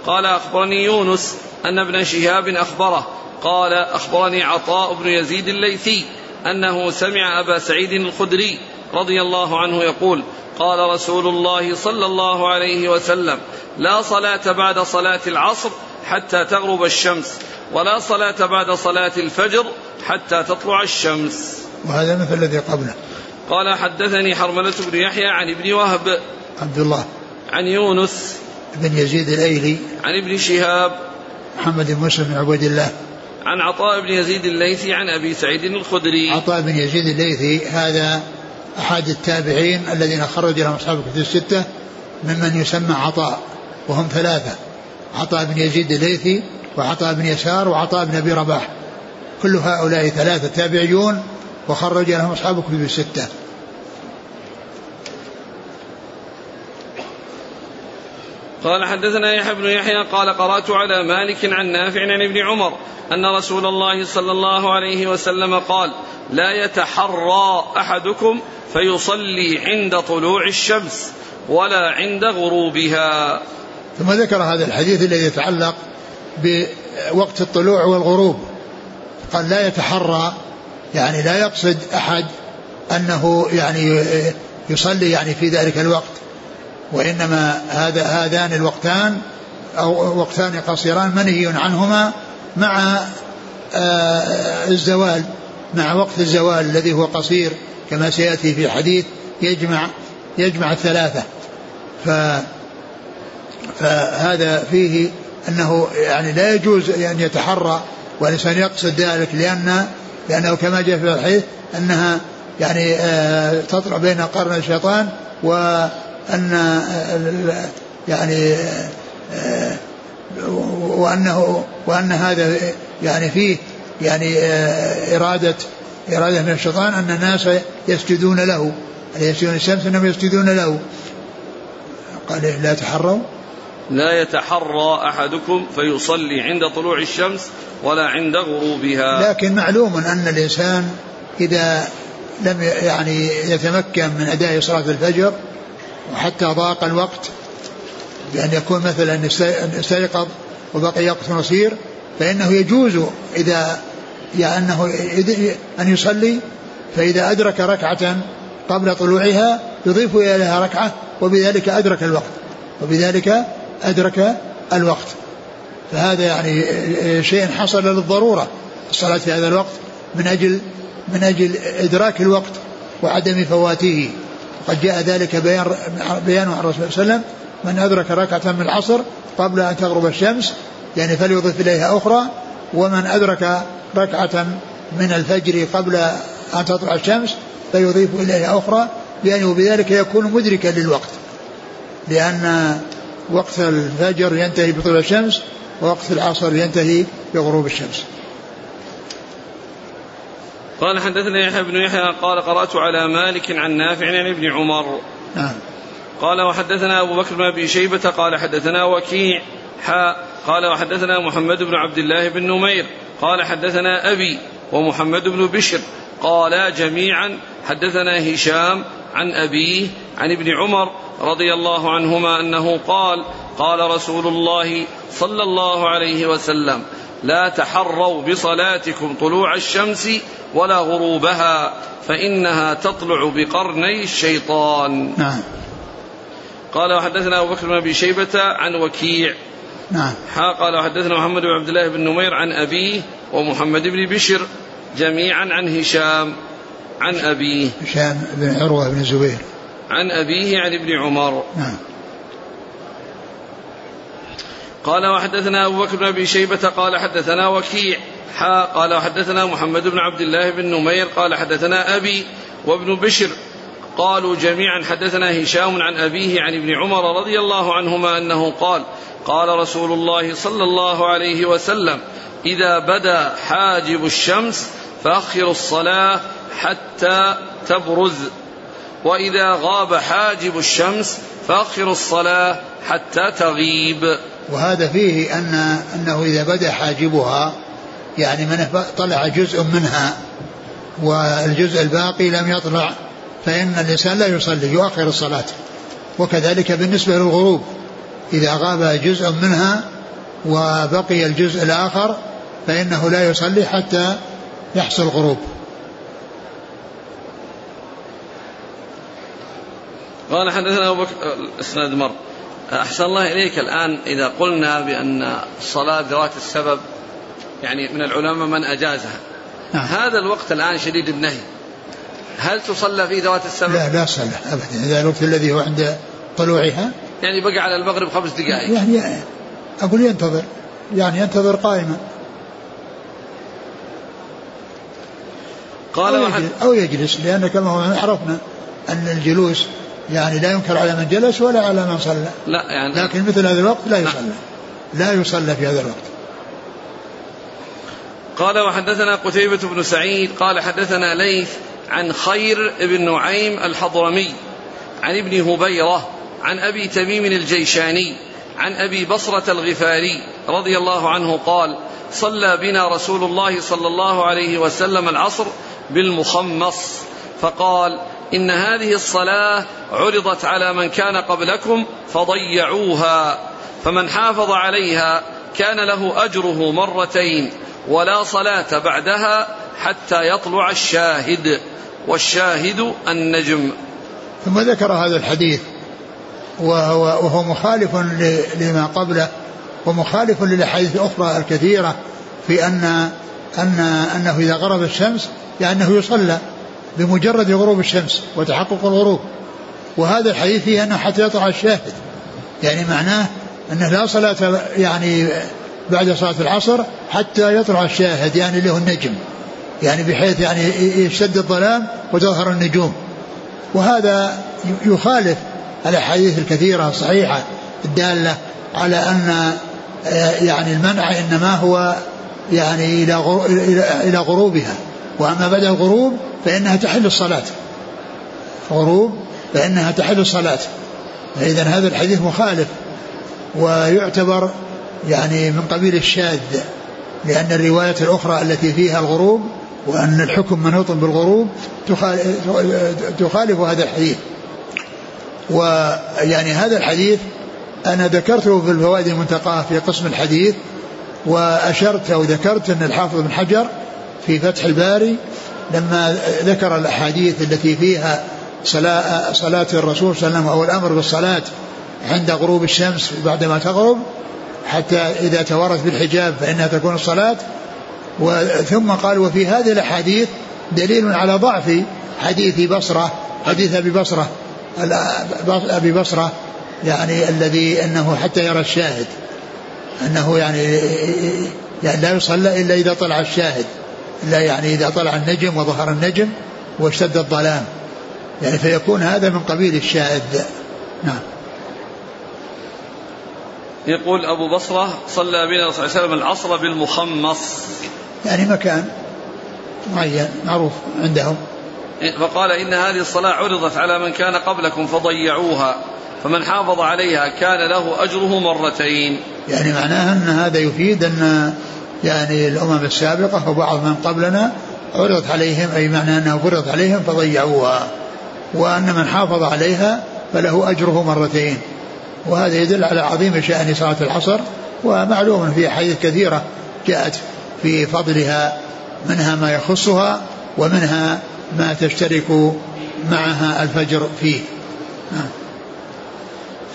قال أخبرني يونس أن ابن شهاب أخبره قال أخبرني عطاء بن يزيد الليثي أنه سمع أبا سعيد الخدري رضي الله عنه يقول قال رسول الله صلى الله عليه وسلم لا صلاة بعد صلاة العصر حتى تغرب الشمس ولا صلاة بعد صلاة الفجر حتى تطلع الشمس. وهذا مثل الذي قبله. قال حدثني حرملة بن يحيى عن ابن وهب عبد الله عن يونس بن يزيد الأيلي عن ابن شهاب محمد بن مسلم عبد الله عن عطاء بن يزيد الليثي عن أبي سعيد الخدري. عطاء بن يزيد الليثي هذا أحد التابعين الذين خرج لهم أصحاب الكتب الستة ممن يسمى عطاء, وهم ثلاثة عطاء بن يزيد الليثي وعطاء بن يسار وعطاء بن أبي رباح, كل هؤلاء ثلاثة تابعيون وخرج لهم أصحاب الكتب الستة. قال حدثنا يحيى بن يحيى قال قرأت على مالك عن نافع عن ابن عمر أن رسول الله صلى الله عليه وسلم قال لا يتحرى أحدكم فيصلي عند طلوع الشمس ولا عند غروبها. ثم ذكر هذا الحديث الذي يتعلق بوقت الطلوع والغروب, قال لا يتحرى يعني لا يقصد أحد أنه يعني يصلي يعني في ذلك الوقت, وإنما هذا هذان الوقتان أو وقتان قصيران منهي عنهما مع الزوال, مع وقت الزوال الذي هو قصير كما سيأتي في الحديث يجمع يجمع الثلاثة. فهذا فيه أنه يعني لا يجوز أن يتحرى والإنسان يقصد ذلك, لأن لأنه كما جاء في الحديث أنها يعني تطرأ بين قرن الشيطان, و أن يعني وأنه وأن هذا يعني فيه يعني إرادة إرادة من الشيطان أن الناس يسجدون له, يسجدون الشمس أنهم يسجدون له. قال لا تحروا لا يتحرى أحدكم فيصلي عند طلوع الشمس ولا عند غروبها. لكن معلوم أن الإنسان إذا لم يعني يتمكن من أداء صلاة الفجر وحتى ضاق الوقت بأن يكون مثلا استيقظ وبقي وقت قصير, فإنه يجوز إذا يعني أن يصلي فإذا أدرك ركعة قبل طلوعها يضيف إليها ركعة وبذلك أدرك الوقت وبذلك أدرك الوقت. فهذا يعني شيء حصل للضرورة الصلاة في هذا الوقت من أجل من أجل إدراك الوقت وعدم فواته, قد جاء ذلك بيان بيان عن الرسول صلى الله عليه وسلم من أدرك ركعة من العصر قبل أن تغرب الشمس يعني فليضف إليها أخرى, ومن أدرك ركعة من الفجر قبل أن تطلع الشمس فيضيف إليها أخرى, لأنه بذلك يكون مدركا للوقت, لأن وقت الفجر ينتهي بطلوع الشمس ووقت العصر ينتهي بغروب الشمس. قال حدثنا يحيى بن يحيى قال قرأت على مالك عن نافع عن ابن عمر نعم. قال وحدثنا أبو بكر بن أبي شيبة قال حدثنا وكيع حا قال وحدثنا محمد بن عبد الله بن نمير قال حدثنا أبي ومحمد بن بشر قالا جميعا حدثنا هشام عن أبيه عن ابن عمر رضي الله عنهما أنه قال قال رسول الله صلى الله عليه وسلم لا تحروا بصلاتكم طلوع الشمس ولا غروبها فإنها تطلع بقرني الشيطان. نعم. قال وحدثنا أبو بكر بن أبي شيبة عن وكيع. نعم. قال وحدثنا محمد بن عبد الله بن نمير عن أبيه ومحمد بن بشر جميعا عن هشام عن أبيه هشام بن عروة بن زبير عن أبيه عن ابن عمر. نعم. قال وحدثنا أبو بكر بن أبي شيبة قال حدثنا وكيع قال وحدثنا محمد بن عبد الله بن نمير قال حدثنا أبي وابن بشر قالوا جميعا حدثنا هشام عن أبيه عن ابن عمر رضي الله عنهما أنه قال قال رسول الله صلى الله عليه وسلم إذا بدا حاجب الشمس فأخروا الصلاة حتى تبرز وإذا غاب حاجب الشمس فأخروا الصلاة حتى تغيب. وهذا فيه أن أنه إذا بدا حاجبها يعني من طلع جزء منها والجزء الباقي لم يطلع فإن الإنسان لا يصلي يؤخر الصلاة. وكذلك بالنسبة للغروب إذا غاب جزء منها وبقي الجزء الآخر فإنه لا يصلي حتى يحصل الغروب. قال حدثنا أبو بكر اسناد مر أحسن الله إليك. الآن إذا قلنا بأن الصلاة ذات السبب يعني من العلماء من أجازها آه. هذا الوقت الآن شديد النهي هل تصلى في ذات السبب؟ لا لا صلى أبدا. إذا الوقت الذي هو عند طلوعها يعني بقى على المغرب خمس دقائق يعني أقول ينتظر يعني ينتظر قائما قال أو يجلس, أو يجلس لأن كما عرفنا أن الجلوس يعني لا ينكر على من جلس ولا على من صلى لا يعني لكن مثل هذا الوقت لا يصلى لا يصلى في هذا الوقت. قال وحدثنا قتيبة بن سعيد قال حدثنا ليث عن خير بن نعيم الحضرمي عن ابن هبيرة عن أبي تميم الجيشاني عن أبي بصرة الغفاري رضي الله عنه قال صلى بنا رسول الله صلى الله عليه وسلم العصر بالمخمص فقال إن هذه الصلاة عرضت على من كان قبلكم فضيعوها فمن حافظ عليها كان له أجره مرتين ولا صلاة بعدها حتى يطلع الشاهد والشاهد النجم. ثم ذكر هذا الحديث وهو, وهو مخالف لما قبله ومخالف للأحاديث الأخرى الكثيرة في أن أن أنه إذا غرب الشمس يعني أنه يصلى بمجرد غروب الشمس وتحقق الغروب. وهذا الحديث فيه أنه حتى يطلع الشاهد يعني معناه أنه لا صلاة يعني بعد صلاة العصر حتى يطلع الشاهد يعني له النجم يعني بحيث يعني يشتد الظلام وتظهر النجوم. وهذا يخالف الأحاديث الكثيرة الصحيحة الدالة على أن يعني المنع إنما هو يعني إلى غروبها وأما بدأ الغروب فإنها تحل الصلاة غروب فإنها تحل الصلاة. فإذا هذا الحديث مخالف ويعتبر يعني من قبيل الشاذ لأن الرواية الأخرى التي فيها الغروب وأن الحكم منوط بالغروب تخالف هذا الحديث. ويعني هذا الحديث أنا ذكرته في الفوائد المنتقاة في قسم الحديث وأشرت أو ذكرت أن الحافظ بن حجر في فتح الباري لما ذكر الأحاديث التي فيها صلاة, صلاة الرسول صلى الله عليه وسلم أو الأمر بالصلاة عند غروب الشمس بعدما تغرب حتى إذا توارت بالحجاب فإنها تكون الصلاة. ثم قال وفي هذه الأحاديث دليل على ضعف حديث بصرة حديث أبي بصرة أبي بصرة يعني الذي أنه حتى يرى الشاهد أنه يعني, يعني لا يصلى إلا إذا طلع الشاهد لا يعني إذا طلع النجم وظهر النجم واشتد الظلام يعني فيكون هذا من قبيل الشاهد. نعم. يقول أبو بصرة صلى بنا صلى الله عليه وسلم العصر بالمخمص يعني مكان معين معروف عندهم. فقال إن هذه الصلاة عرضت على من كان قبلكم فضيعوها فمن حافظ عليها كان له أجره مرتين. يعني معناها أن هذا يفيد أن يعني الأمم السابقة وبعض من قبلنا عرضت عليهم، أي معنى أنه عرضت عليهم فضيعوها، وأن من حافظ عليها فله أجره مرتين. وهذا يدل على عظيم شأن صلاة العصر، ومعلوم في حديث كثيرة جاءت في فضلها، منها ما يخصها ومنها ما تشترك معها الفجر فيه.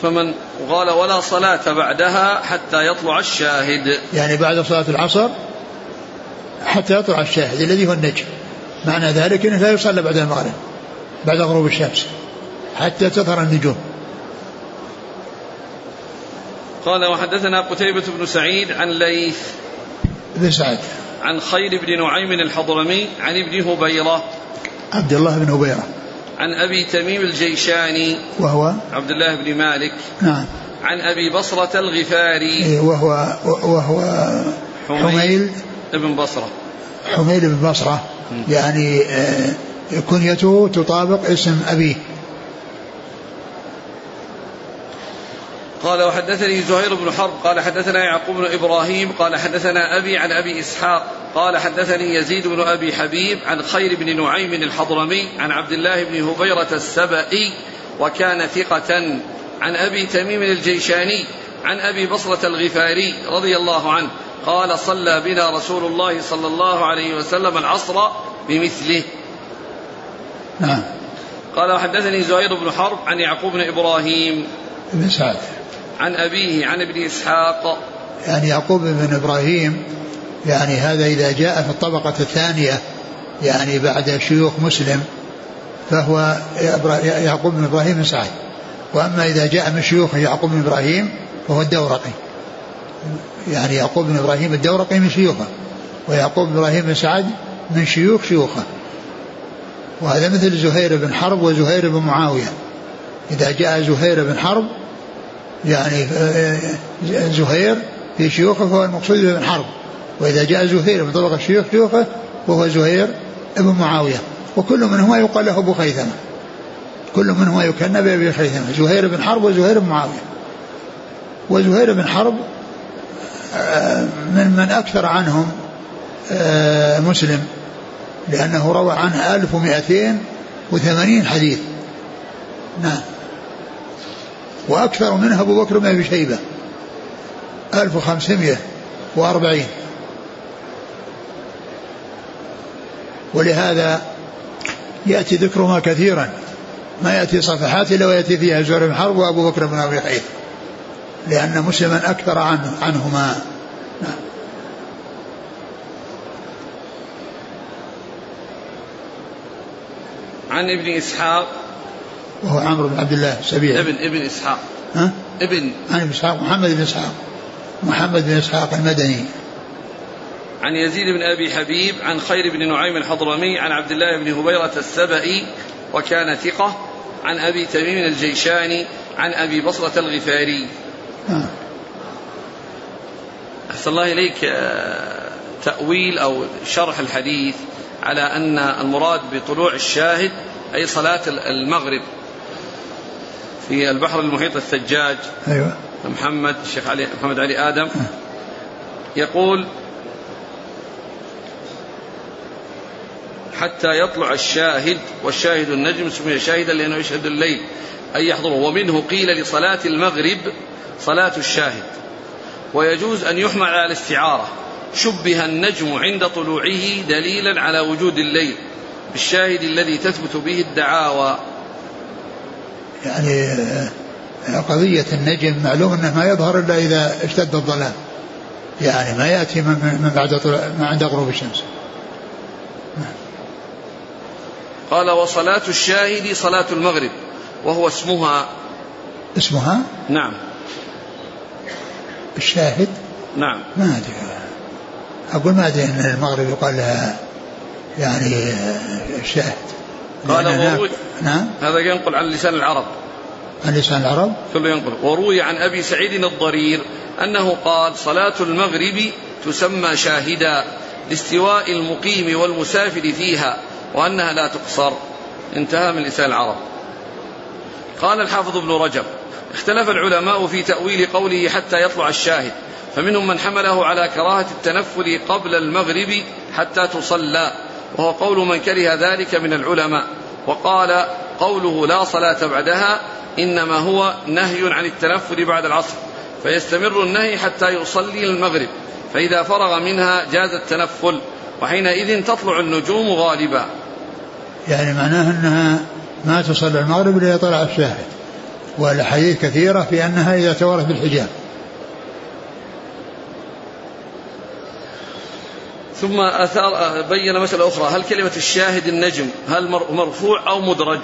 فمن قال ولا صلاة بعدها حتى يطلع الشاهد، يعني بعد صلاة العصر حتى يطلع الشاهد الذي هو النجم، معنى ذلك أنه لا يصلى بعد المغرب بعد غروب الشمس حتى تظهر النجوم. قال وحدثنا قتيبة بن سعيد عن ليث بن سعد عن خير بن نعيم الحضرمي عن ابن هبيرة عبد الله بن هبيرة عن أبي تميم الجيشاني وهو عبد الله بن مالك، نعم، عن أبي بصرة الغفاري وهو وهو حميل ابن بصرة حميل ابن بصرة يعني كنيته تطابق اسم أبيه. قال وحدثني زهير بن حرب قال حدثنا يعقوب بن إبراهيم قال حدثنا أبي عن أبي إسحاق قال حدثني يزيد بن أبي حبيب عن خير بن نعيم الحضرمي عن عبد الله بن هبيرة السبئي وكان ثقة، عن أبي تميم الجيشاني عن أبي بصرة الغفاري رضي الله عنه قال صلى بنا رسول الله صلى الله عليه وسلم العصر بمثله. نعم. قال وحدثني زهير بن حرب عن يعقوب بن إبراهيم بن سعد عن أبيه عن ابن إسحاق، يعني يعقوب بن إبراهيم، يعني هذا إذا جاء في الطبقة الثانية يعني بعد شيوخ مسلم فهو يعقوب بن إبراهيم بن سعد، وأما إذا جاء من شيوخ يعقوب بن إبراهيم فهو الدورقي، يعني يعقوب بن إبراهيم الدورقي من شيوخه، ويعقوب بن إبراهيم بن سعد من شيوخ شيوخه. وهذا مثل زهير بن حرب وزهير بن معاوية، إذا جاء زهير بن حرب يعني زهير في شيوخه فهو المقصود بن حرب، وإذا جاء زهير من طبقة الشيوخ شيوخه فهو زهير ابن معاوية، وكل منهما يقال له أبو خيثمة، كل منهما يكنى بأبي خيثمة، زهير بن حرب وزهير بن معاوية. وزهير بن حرب من من أكثر عنهم مسلم، لأنه روى عنه ألف ومائتين وثمانين حديث، نعم، وأكثر منها أبو بكر بن أبي شيبة ألف وخمسمائة وأربعين. ولهذا يأتي ذكرهما كثيرا، ما يأتي صفحات إلا ويأتي فيها زهير بن حرب وأبو بكر بن أبي شيبة، لأن مسلما أكثر عنه عنهما. عن ابن إسحاق وهو عمرو بن عبد الله السبيعي ابن ابن إسحاق ها؟ ابن عن إسحاق محمد بن إسحاق محمد بن إسحاق المدني، عن يزيد بن أبي حبيب عن خير بن نعيم الحضرمي عن عبد الله بن هبيرة السبئي وكان ثقة، عن أبي تميم الجيشاني عن أبي بصرة الغفاري. ها. أحسن الله إليك تأويل أو شرح الحديث على أن المراد بطلوع الشاهد أي صلاة المغرب في البحر المحيط الثجاج. أيوة. محمد الشيخ علي محمد علي آدم يقول حتى يطلع الشاهد، والشاهد النجم سمي شاهدا لأنه يشهد الليل أي يحضره، ومنه قيل لصلاة المغرب صلاة الشاهد. ويجوز أن يحمل على الاستعارة، شبه النجم عند طلوعه دليلا على وجود الليل بالشاهد الذي تثبت به الدعاوى. يعني قضية النجم معلوم أنه ما يظهر إلا إذا اشتد الظلام، يعني ما يأتي من بعد ما عند غروب الشمس. قال وصلاة الشاهد صلاة المغرب وهو اسمها اسمها نعم الشاهد، نعم، ما أدري، أقول ما أدري أن المغرب يقال لها يعني الشاهد. قال وروي، نعم، هذا ينقل عن لسان العرب عن لسان العرب كله ينقل. وروي عن أبي سعيد الضرير أنه قال صلاة المغرب تسمى شاهدا لاستواء المقيم والمسافر فيها، وأنها لا تقصر، انتهى من لسان العرب. قال الحافظ ابن رجب: اختلف العلماء في تأويل قوله حتى يطلع الشاهد، فمنهم من حمله على كراهة التنفل قبل المغرب حتى تصلى، وهو قول من كره ذلك من العلماء، وقال قوله لا صلاة بعدها إنما هو نهي عن التنفل بعد العصر، فيستمر النهي حتى يصلي المغرب، فإذا فرغ منها جاز التنفل، وحينئذ تطلع النجوم غالبا. يعني معناه أنها ما تصلي المغرب إلا يطلع الشاهد، والأحاديث كثيرة في أنها إذا توارت بالحجاب. ثم أثار بين مسألة أخرى: هل كلمة الشاهد النجم هل مرفوع أو مدرج؟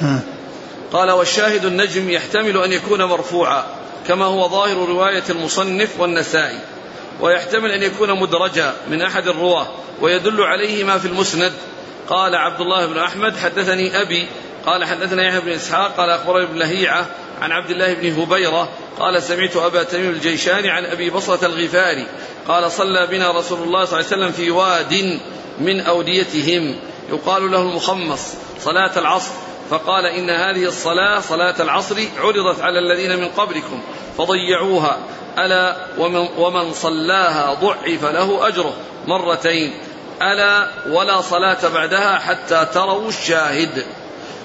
ها. قال: والشاهد النجم يحتمل أن يكون مرفوعا كما هو ظاهر رواية المصنف والنسائي، ويحتمل أن يكون مدرجا من أحد الرواة، ويدل عليه ما في المسند: قال عبد الله بن أحمد حدثني أبي قال حدثنا يحيى بن إسحاق قال أخبرني ابن لهيعة عن عبد الله بن هبيرة قال سمعت أبا تميم الجيشاني عن أبي بصرة الغفاري قال صلى بنا رسول الله صلى الله عليه وسلم في واد من أوديتهم يقال له المخمص صلاة العصر، فقال إن هذه الصلاة صلاة العصر عرضت على الذين من قبلكم فضيعوها، ألا ومن, ومن صلاها ضعف له أجره مرتين، ألا ولا صلاة بعدها حتى تروا الشاهد.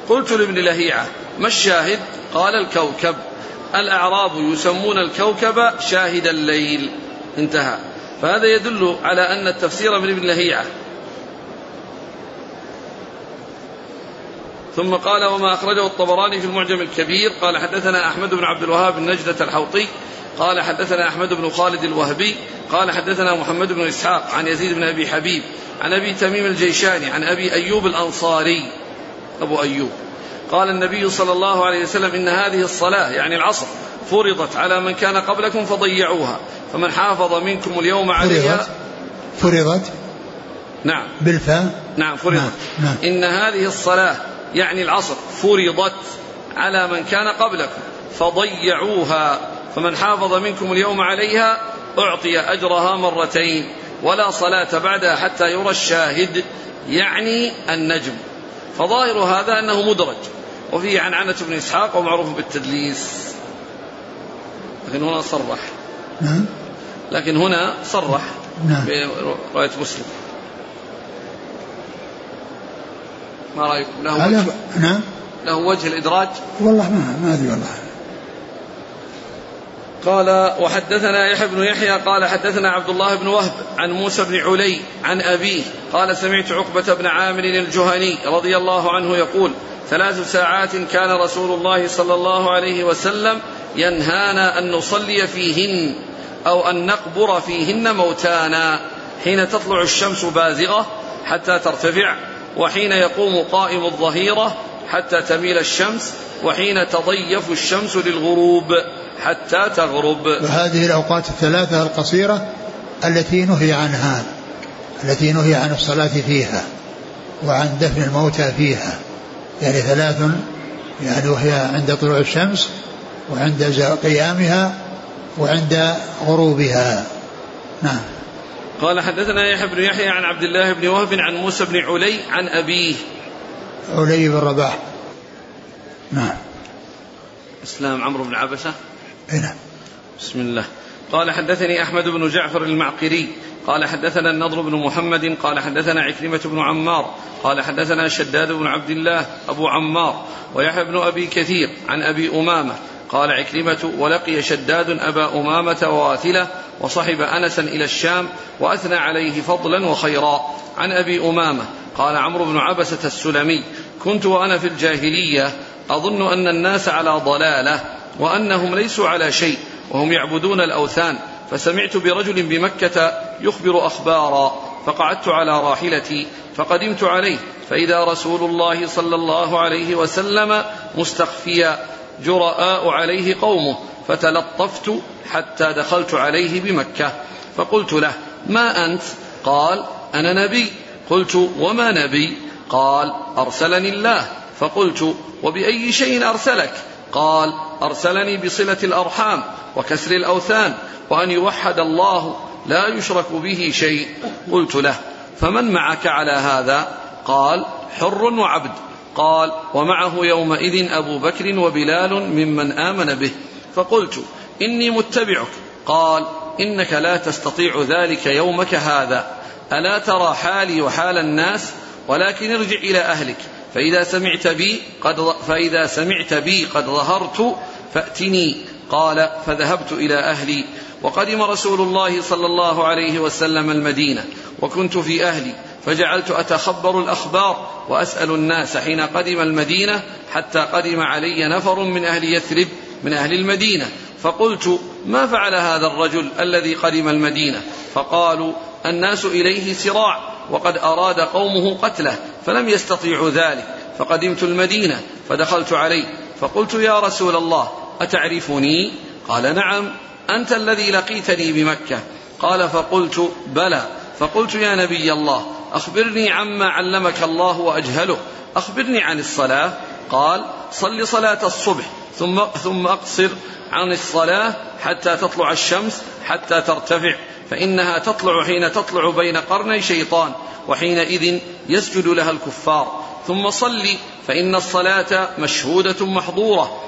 قلت لابن لهيعة: ما الشاهد؟ قال: الكوكب، الأعراب يسمون الكوكب شاهد الليل. انتهى. فهذا يدل على أن التفسير من ابن لهيعة. ثم قال: وما أخرجه الطبراني في المعجم الكبير قال حدثنا أحمد بن عبد الوهاب النجدة الحوطي قال حدثنا أحمد بن خالد الوهبي قال حدثنا محمد بن إسحاق عن يزيد بن أبي حبيب عن أبي تميم الجيشاني عن أبي أيوب الأنصاري أبو أيوب قال النبي صلى الله عليه وسلم: إن هذه الصلاة يعني العصر فرضت على من كان قبلكم فضيعوها، فمن حافظ منكم اليوم عليها فرضت نعم بالفاء نعم فرضت نعم. نعم. إن هذه الصلاة يعني العصر فرضت على من كان قبلكم فضيعوها، فمن حافظ منكم اليوم عليها أعطي أجرها مرتين، ولا صلاة بعدها حتى يرى الشاهد يعني النجم. فظاهر هذا أنه مدرج، وفيه عن عنة بن إسحاق ومعروف بالتدليس، لكن هنا صرح لكن هنا صرح برواية مسلم. ما رأيكم؟ له وجه, له وجه الإدراج؟ والله ما أدري والله. قال: وحدثنا يحيى بن يحيى قال حدثنا عبد الله بن وهب عن موسى بن علي عن أبيه قال سمعت عقبة بن عامر الجهني رضي الله عنه يقول: ثلاث ساعات كان رسول الله صلى الله عليه وسلم ينهانا أن نصلي فيهن أو أن نقبر فيهن موتانا، حين تطلع الشمس بازغة حتى ترتفع، وحين يقوم قائم الظهيرة حتى تميل الشمس، وحين تضيف الشمس للغروب حتى تغرب. وهذه الأوقات الثلاثة القصيرة التي نهي عنها، التي نهي عن الصلاة فيها وعن دفن الموتى فيها، يعني ثلاث يعني وهي عند طلوع الشمس وعند قيامها وعند غروبها. نعم. قال حدثنا يحيى بن يحيى عن عبد الله بن وهب عن موسى بن علي عن أبيه علي بن رباح. نعم. اسلام عمرو بن عبسة. نعم. بسم الله. قال حدثني أحمد بن جعفر المعقري قال حدثنا النضر بن محمد قال حدثنا عكرمة بن عمار قال حدثنا شداد بن عبد الله أبو عمار ويحيى بن أبي كثير عن أبي أمامة قال عكرمة: ولقي شداد أبا أمامة واثلة وصحب أنسا إلى الشام وأثنى عليه فضلا وخيرا. عن أبي أمامة قال عمرو بن عبسة السلمي: كنت وأنا في الجاهلية أظن أن الناس على ضلالة وأنهم ليسوا على شيء وهم يعبدون الأوثان، فسمعت برجل بمكة يخبر أخبارا فقعدت على راحلتي فقدمت عليه فإذا رسول الله صلى الله عليه وسلم مستخفيا جراء عليه قومه، فتلطفت حتى دخلت عليه بمكة فقلت له: ما أنت؟ قال: أنا نبي. قلت: وما نبي؟ قال: أرسلني الله. فقلت: وبأي شيء أرسلك؟ قال: أرسلني بصلة الأرحام وكسر الأوثان وأن يوحد الله لا يشرك به شيء. قلت له: فمن معك على هذا؟ قال: حر وعبد. قال: ومعه يومئذ أبو بكر وبلال ممن آمن به، فقلت: إني متبعك. قال: إنك لا تستطيع ذلك يومك هذا، ألا ترى حالي وحال الناس؟ ولكن ارجع إلى أهلك، فإذا سمعت بي قد, فإذا سمعت بي قد ظهرت فأتني. قال: فذهبت إلى أهلي، وقدم رسول الله صلى الله عليه وسلم المدينة، وكنت في أهلي، فجعلت أتخبر الأخبار وأسأل الناس حين قدم المدينة، حتى قدم علي نفر من أهل يثرب من أهل المدينة، فقلت: ما فعل هذا الرجل الذي قدم المدينة؟ فقالوا: الناس إليه سراع، وقد أراد قومه قتله فلم يستطيعوا ذلك. فقدمت المدينة فدخلت عليه، فقلت: يا رسول الله، أتعرفني؟ قال: نعم، أنت الذي لقيتني بمكة. قال: فقلت: بلى. فقلت: يا نبي الله، أخبرني عما علمك الله وأجهله، أخبرني عن الصلاة. قال: صل صلاة الصبح، ثم ثم أقصر عن الصلاة حتى تطلع الشمس حتى ترتفع، فإنها تطلع حين تطلع بين قرني شيطان، وحينئذ يسجد لها الكفار. ثم صل، فإن الصلاة مشهودة محضورة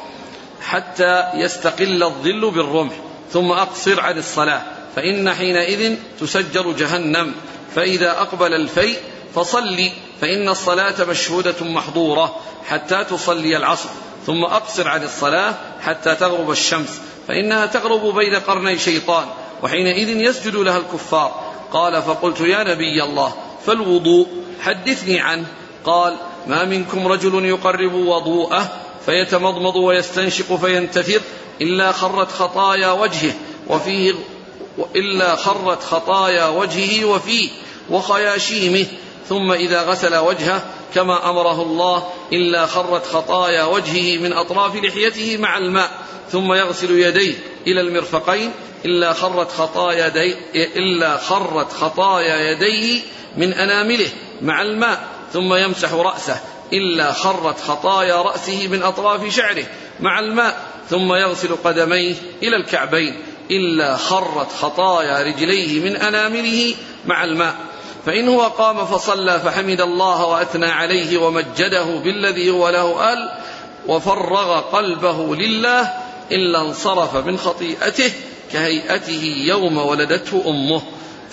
حتى يستقل الظل بالرمح. ثم أقصر عن الصلاة، فإن حينئذ تسجر جهنم. فإذا أقبل الفيء فصلي، فإن الصلاة مشهودة محضورة حتى تصلي العصر. ثم أقصر عن الصلاة حتى تغرب الشمس، فإنها تغرب بين قرني شيطان، وحينئذ يسجد لها الكفار. قال: فقلت: يا نبي الله، فالوضوء حدثني عنه. قال: ما منكم رجل يقرب وضوءه فيتمضمض ويستنشق فينتثر إلا خرت خطايا وجهه وفيه إلا خرت خطايا وجهه وفيه وخياشيمه، ثم إذا غسل وجهه كما أمره الله إلا خرت خطايا وجهه من أطراف لحيته مع الماء، ثم يغسل يديه إلى المرفقين إلا خرت خطايا يديه إلا خرت خطايا يديه من أنامله مع الماء، ثم يمسح رأسه إلا خرت خطايا رأسه من أطراف شعره مع الماء، ثم يغسل قدميه إلى الكعبين إلا خرت خطايا رجليه من أنامله مع الماء. فإن هو قام فصلى فحمد الله وأثنى عليه ومجده بالذي هو له أهل وفرغ قلبه لله، إلا انصرف من خطيئته كهيئته يوم ولدته أمه.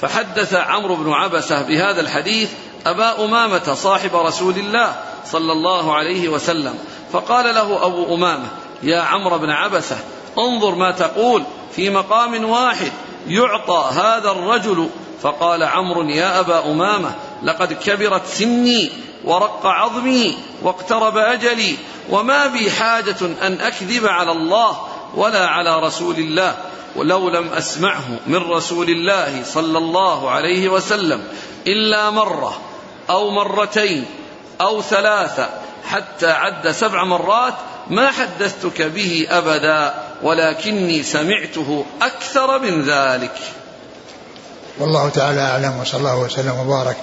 فحدث عمرو بن عبسة بهذا الحديث أبا أمامة صاحب رسول الله صلى الله عليه وسلم، فقال له أبو أمامة: يا عمرو بن عبسة، انظر ما تقول في مقام واحد يعطى هذا الرجل. فقال عمرو: يا أبا أمامة، لقد كبرت سني ورق عظمي واقترب أجلي، وما بي حاجة أن أكذب على الله ولا على رسول الله، ولو لم أسمعه من رسول الله صلى الله عليه وسلم إلا مرة أو مرتين أو ثلاثة حتى عد سبع مرات ما حدثتك به أبدا، ولكني سمعته أكثر من ذلك. والله تعالى أعلم، وصلى الله وسلم وبارك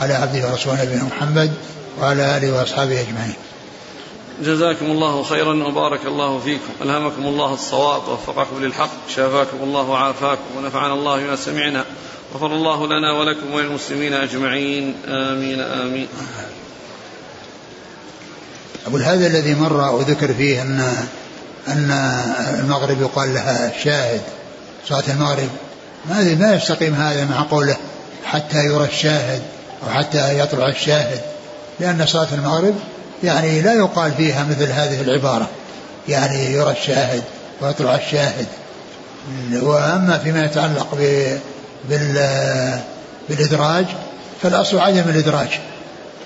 على عبده ورسوله نبينا محمد وعلى آله وأصحابه أجمعين. جزاكم الله خيرا وبارك الله فيكم، ألهمكم الله الصواب ووفقكم للحق، شافاكم الله وعافاكم، ونفعنا الله بما سمعنا، غفر الله لنا ولكم وللمسلمين أجمعين، آمين آمين. أقول هذا الذي مر وذكر فيه أن أن المغرب يقال لها الشاهد، صلاة المغرب هذه ما يستقيم هذا مع قوله حتى يرى الشاهد أو حتى يطلع الشاهد، لأن صلاة المغرب يعني لا يقال فيها مثل هذه العبارة، يعني يرى الشاهد ويطلع الشاهد. وأما فيما يتعلق بالإدراج فالأصل عدم الإدراج،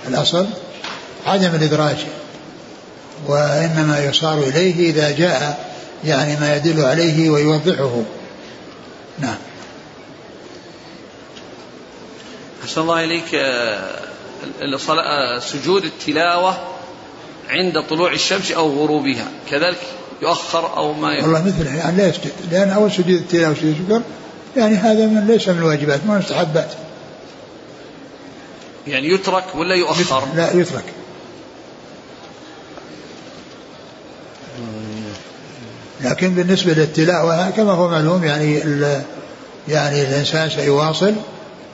الأصل عدم الإدراج، وإنما يصار إليه إذا جاء يعني ما يدل عليه ويوضحه. نعم. أحسن الله إليك. سجود التلاوة عند طلوع الشمس أو غروبها كذلك يؤخر أو ما يؤخر؟ والله مثله يعني لا يسجد، لأن أول سجود التلاوة سجود الشكر يعني هذا من ليس من الواجبات، من المستحبات، يعني يترك ولا يؤخر؟ لا يترك. لكن بالنسبة للتلاوة كما هو معلوم يعني يعني الإنسان سيواصل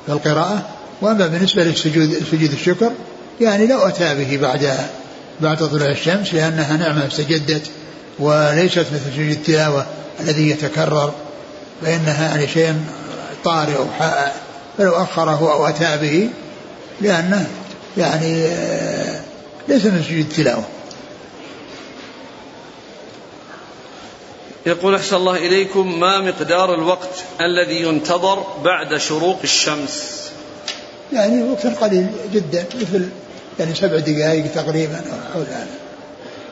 في القراءة. وأما بالنسبة للسجود السجود الشكر يعني لو أتى به بعد بعد طلوع الشمس لأنها نعمة استجدت وليست مثل شيء التلاوة الذي يتكرر، فإنها شيء طارئ فلو أخره أو أتى به لأنه يعني ليس من سجود التلاوة. يقول أحسن الله إليكم، ما مقدار الوقت الذي ينتظر بعد شروق الشمس؟ يعني وقت قليل جدا، مثل يعني سبع دقائق تقريبا أو حولها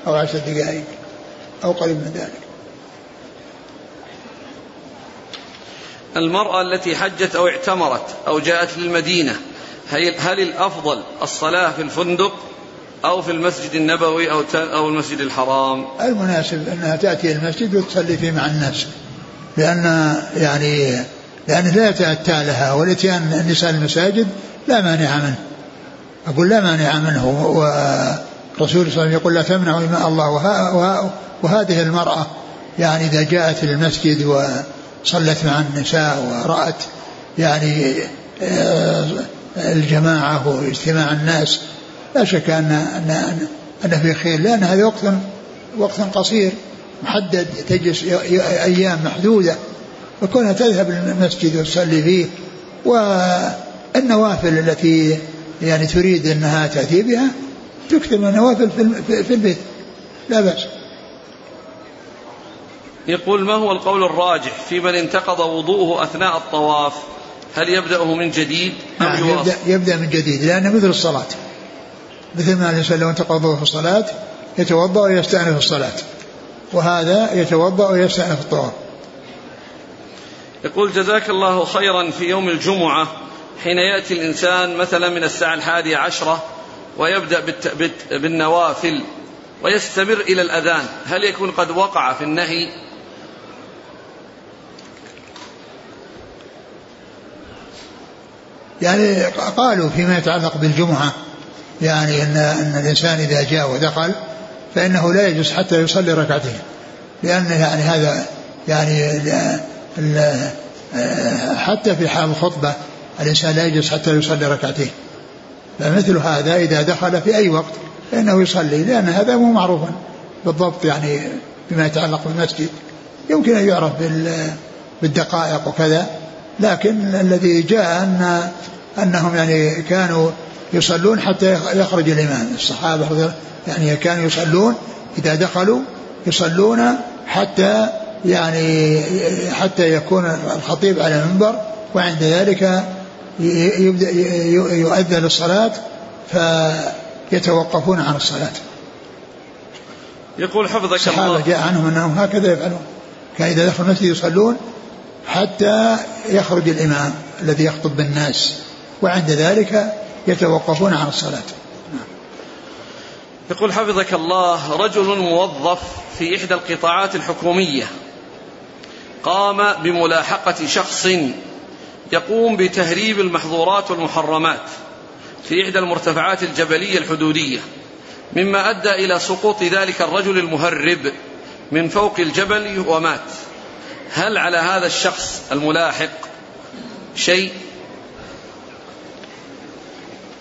أو عشر دقائق أو قريب من ذلك. المرأة التي حجت أو اعتمرت أو جاءت للمدينة، هل الأفضل الصلاة في الفندق أو في المسجد النبوي أو المسجد الحرام؟ المناسب أنها تأتي المسجد وتصلي فيه مع الناس، لأن يعني لأن لا يتأتى لها، والإتيان نساء المساجد لا مانع منه، أقول لا مانع منه، ورسول الله صلى الله عليه وسلم يقول لا تمنعوا إماء الله. وهذه المرأة يعني إذا جاءت المسجد و صلت مع النساء ورأت يعني الجماعة واجتماع الناس لا شك أن أن أن في خير، لأن هذا وقت وقت قصير محدد، تجلس أيام محدودة، وكونها تذهب للمسجد وتصلي فيه والنوافل التي يعني تريد أنها تأتي بها تكتب النوافل في البيت لا بأس. يقول ما هو القول الراجح في من انتقض وضوءه أثناء الطواف؟ هل يبدأه من جديد أم يواصل؟ يبدأ من جديد، لأنه مثل الصلاة، مثل ما الإنسان لو انتقض وضوءه في الصلاة يتوضأ ويستأنف الصلاة، وهذا يتوضأ ويستأنف الطواف. يقول جزاك الله خيرا، في يوم الجمعة حين يأتي الإنسان مثلا من الساعة الحادية عشرة ويبدأ بالنوافل ويستمر إلى الأذان، هل يكون قد وقع في النهي؟ يعني قالوا فيما يتعلق بالجمعة يعني أن, أن الإنسان إذا جاء ودخل فإنه لا يجلس حتى يصلي ركعتين، لأن يعني هذا يعني ال ال حتى في حال الخطبة الإنسان لا يجلس حتى يصلي ركعتين، فمثل هذا إذا دخل في أي وقت فإنه يصلي، لأن هذا مو معروفا بالضبط يعني بما يتعلق بالمسجد، يمكن أن يعرف بالدقائق وكذا، لكن الذي جاء أن أنهم يعني كانوا يصلون حتى يخرج الإمام، الصحابة يعني كانوا يصلون إذا دخلوا يصلون حتى يعني حتى يكون الخطيب على المنبر، وعند ذلك يبدأ يؤذن للصلاة فيتوقفون عن الصلاة. يقول حفظك الله، جاء عنهم أنهم هكذا يفعلون، كان إذا دخلوا المسجد يصلون حتى يخرج الإمام الذي يخطب بالناس، وعند ذلك يتوقفون عن الصلاة. يقول حفظك الله، رجل موظف في إحدى القطاعات الحكومية قام بملاحقة شخص يقوم بتهريب المحظورات والمحرمات في إحدى المرتفعات الجبلية الحدودية، مما أدى إلى سقوط ذلك الرجل المهرب من فوق الجبل ومات، هل على هذا الشخص الملاحق شيء؟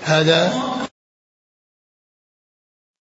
هذا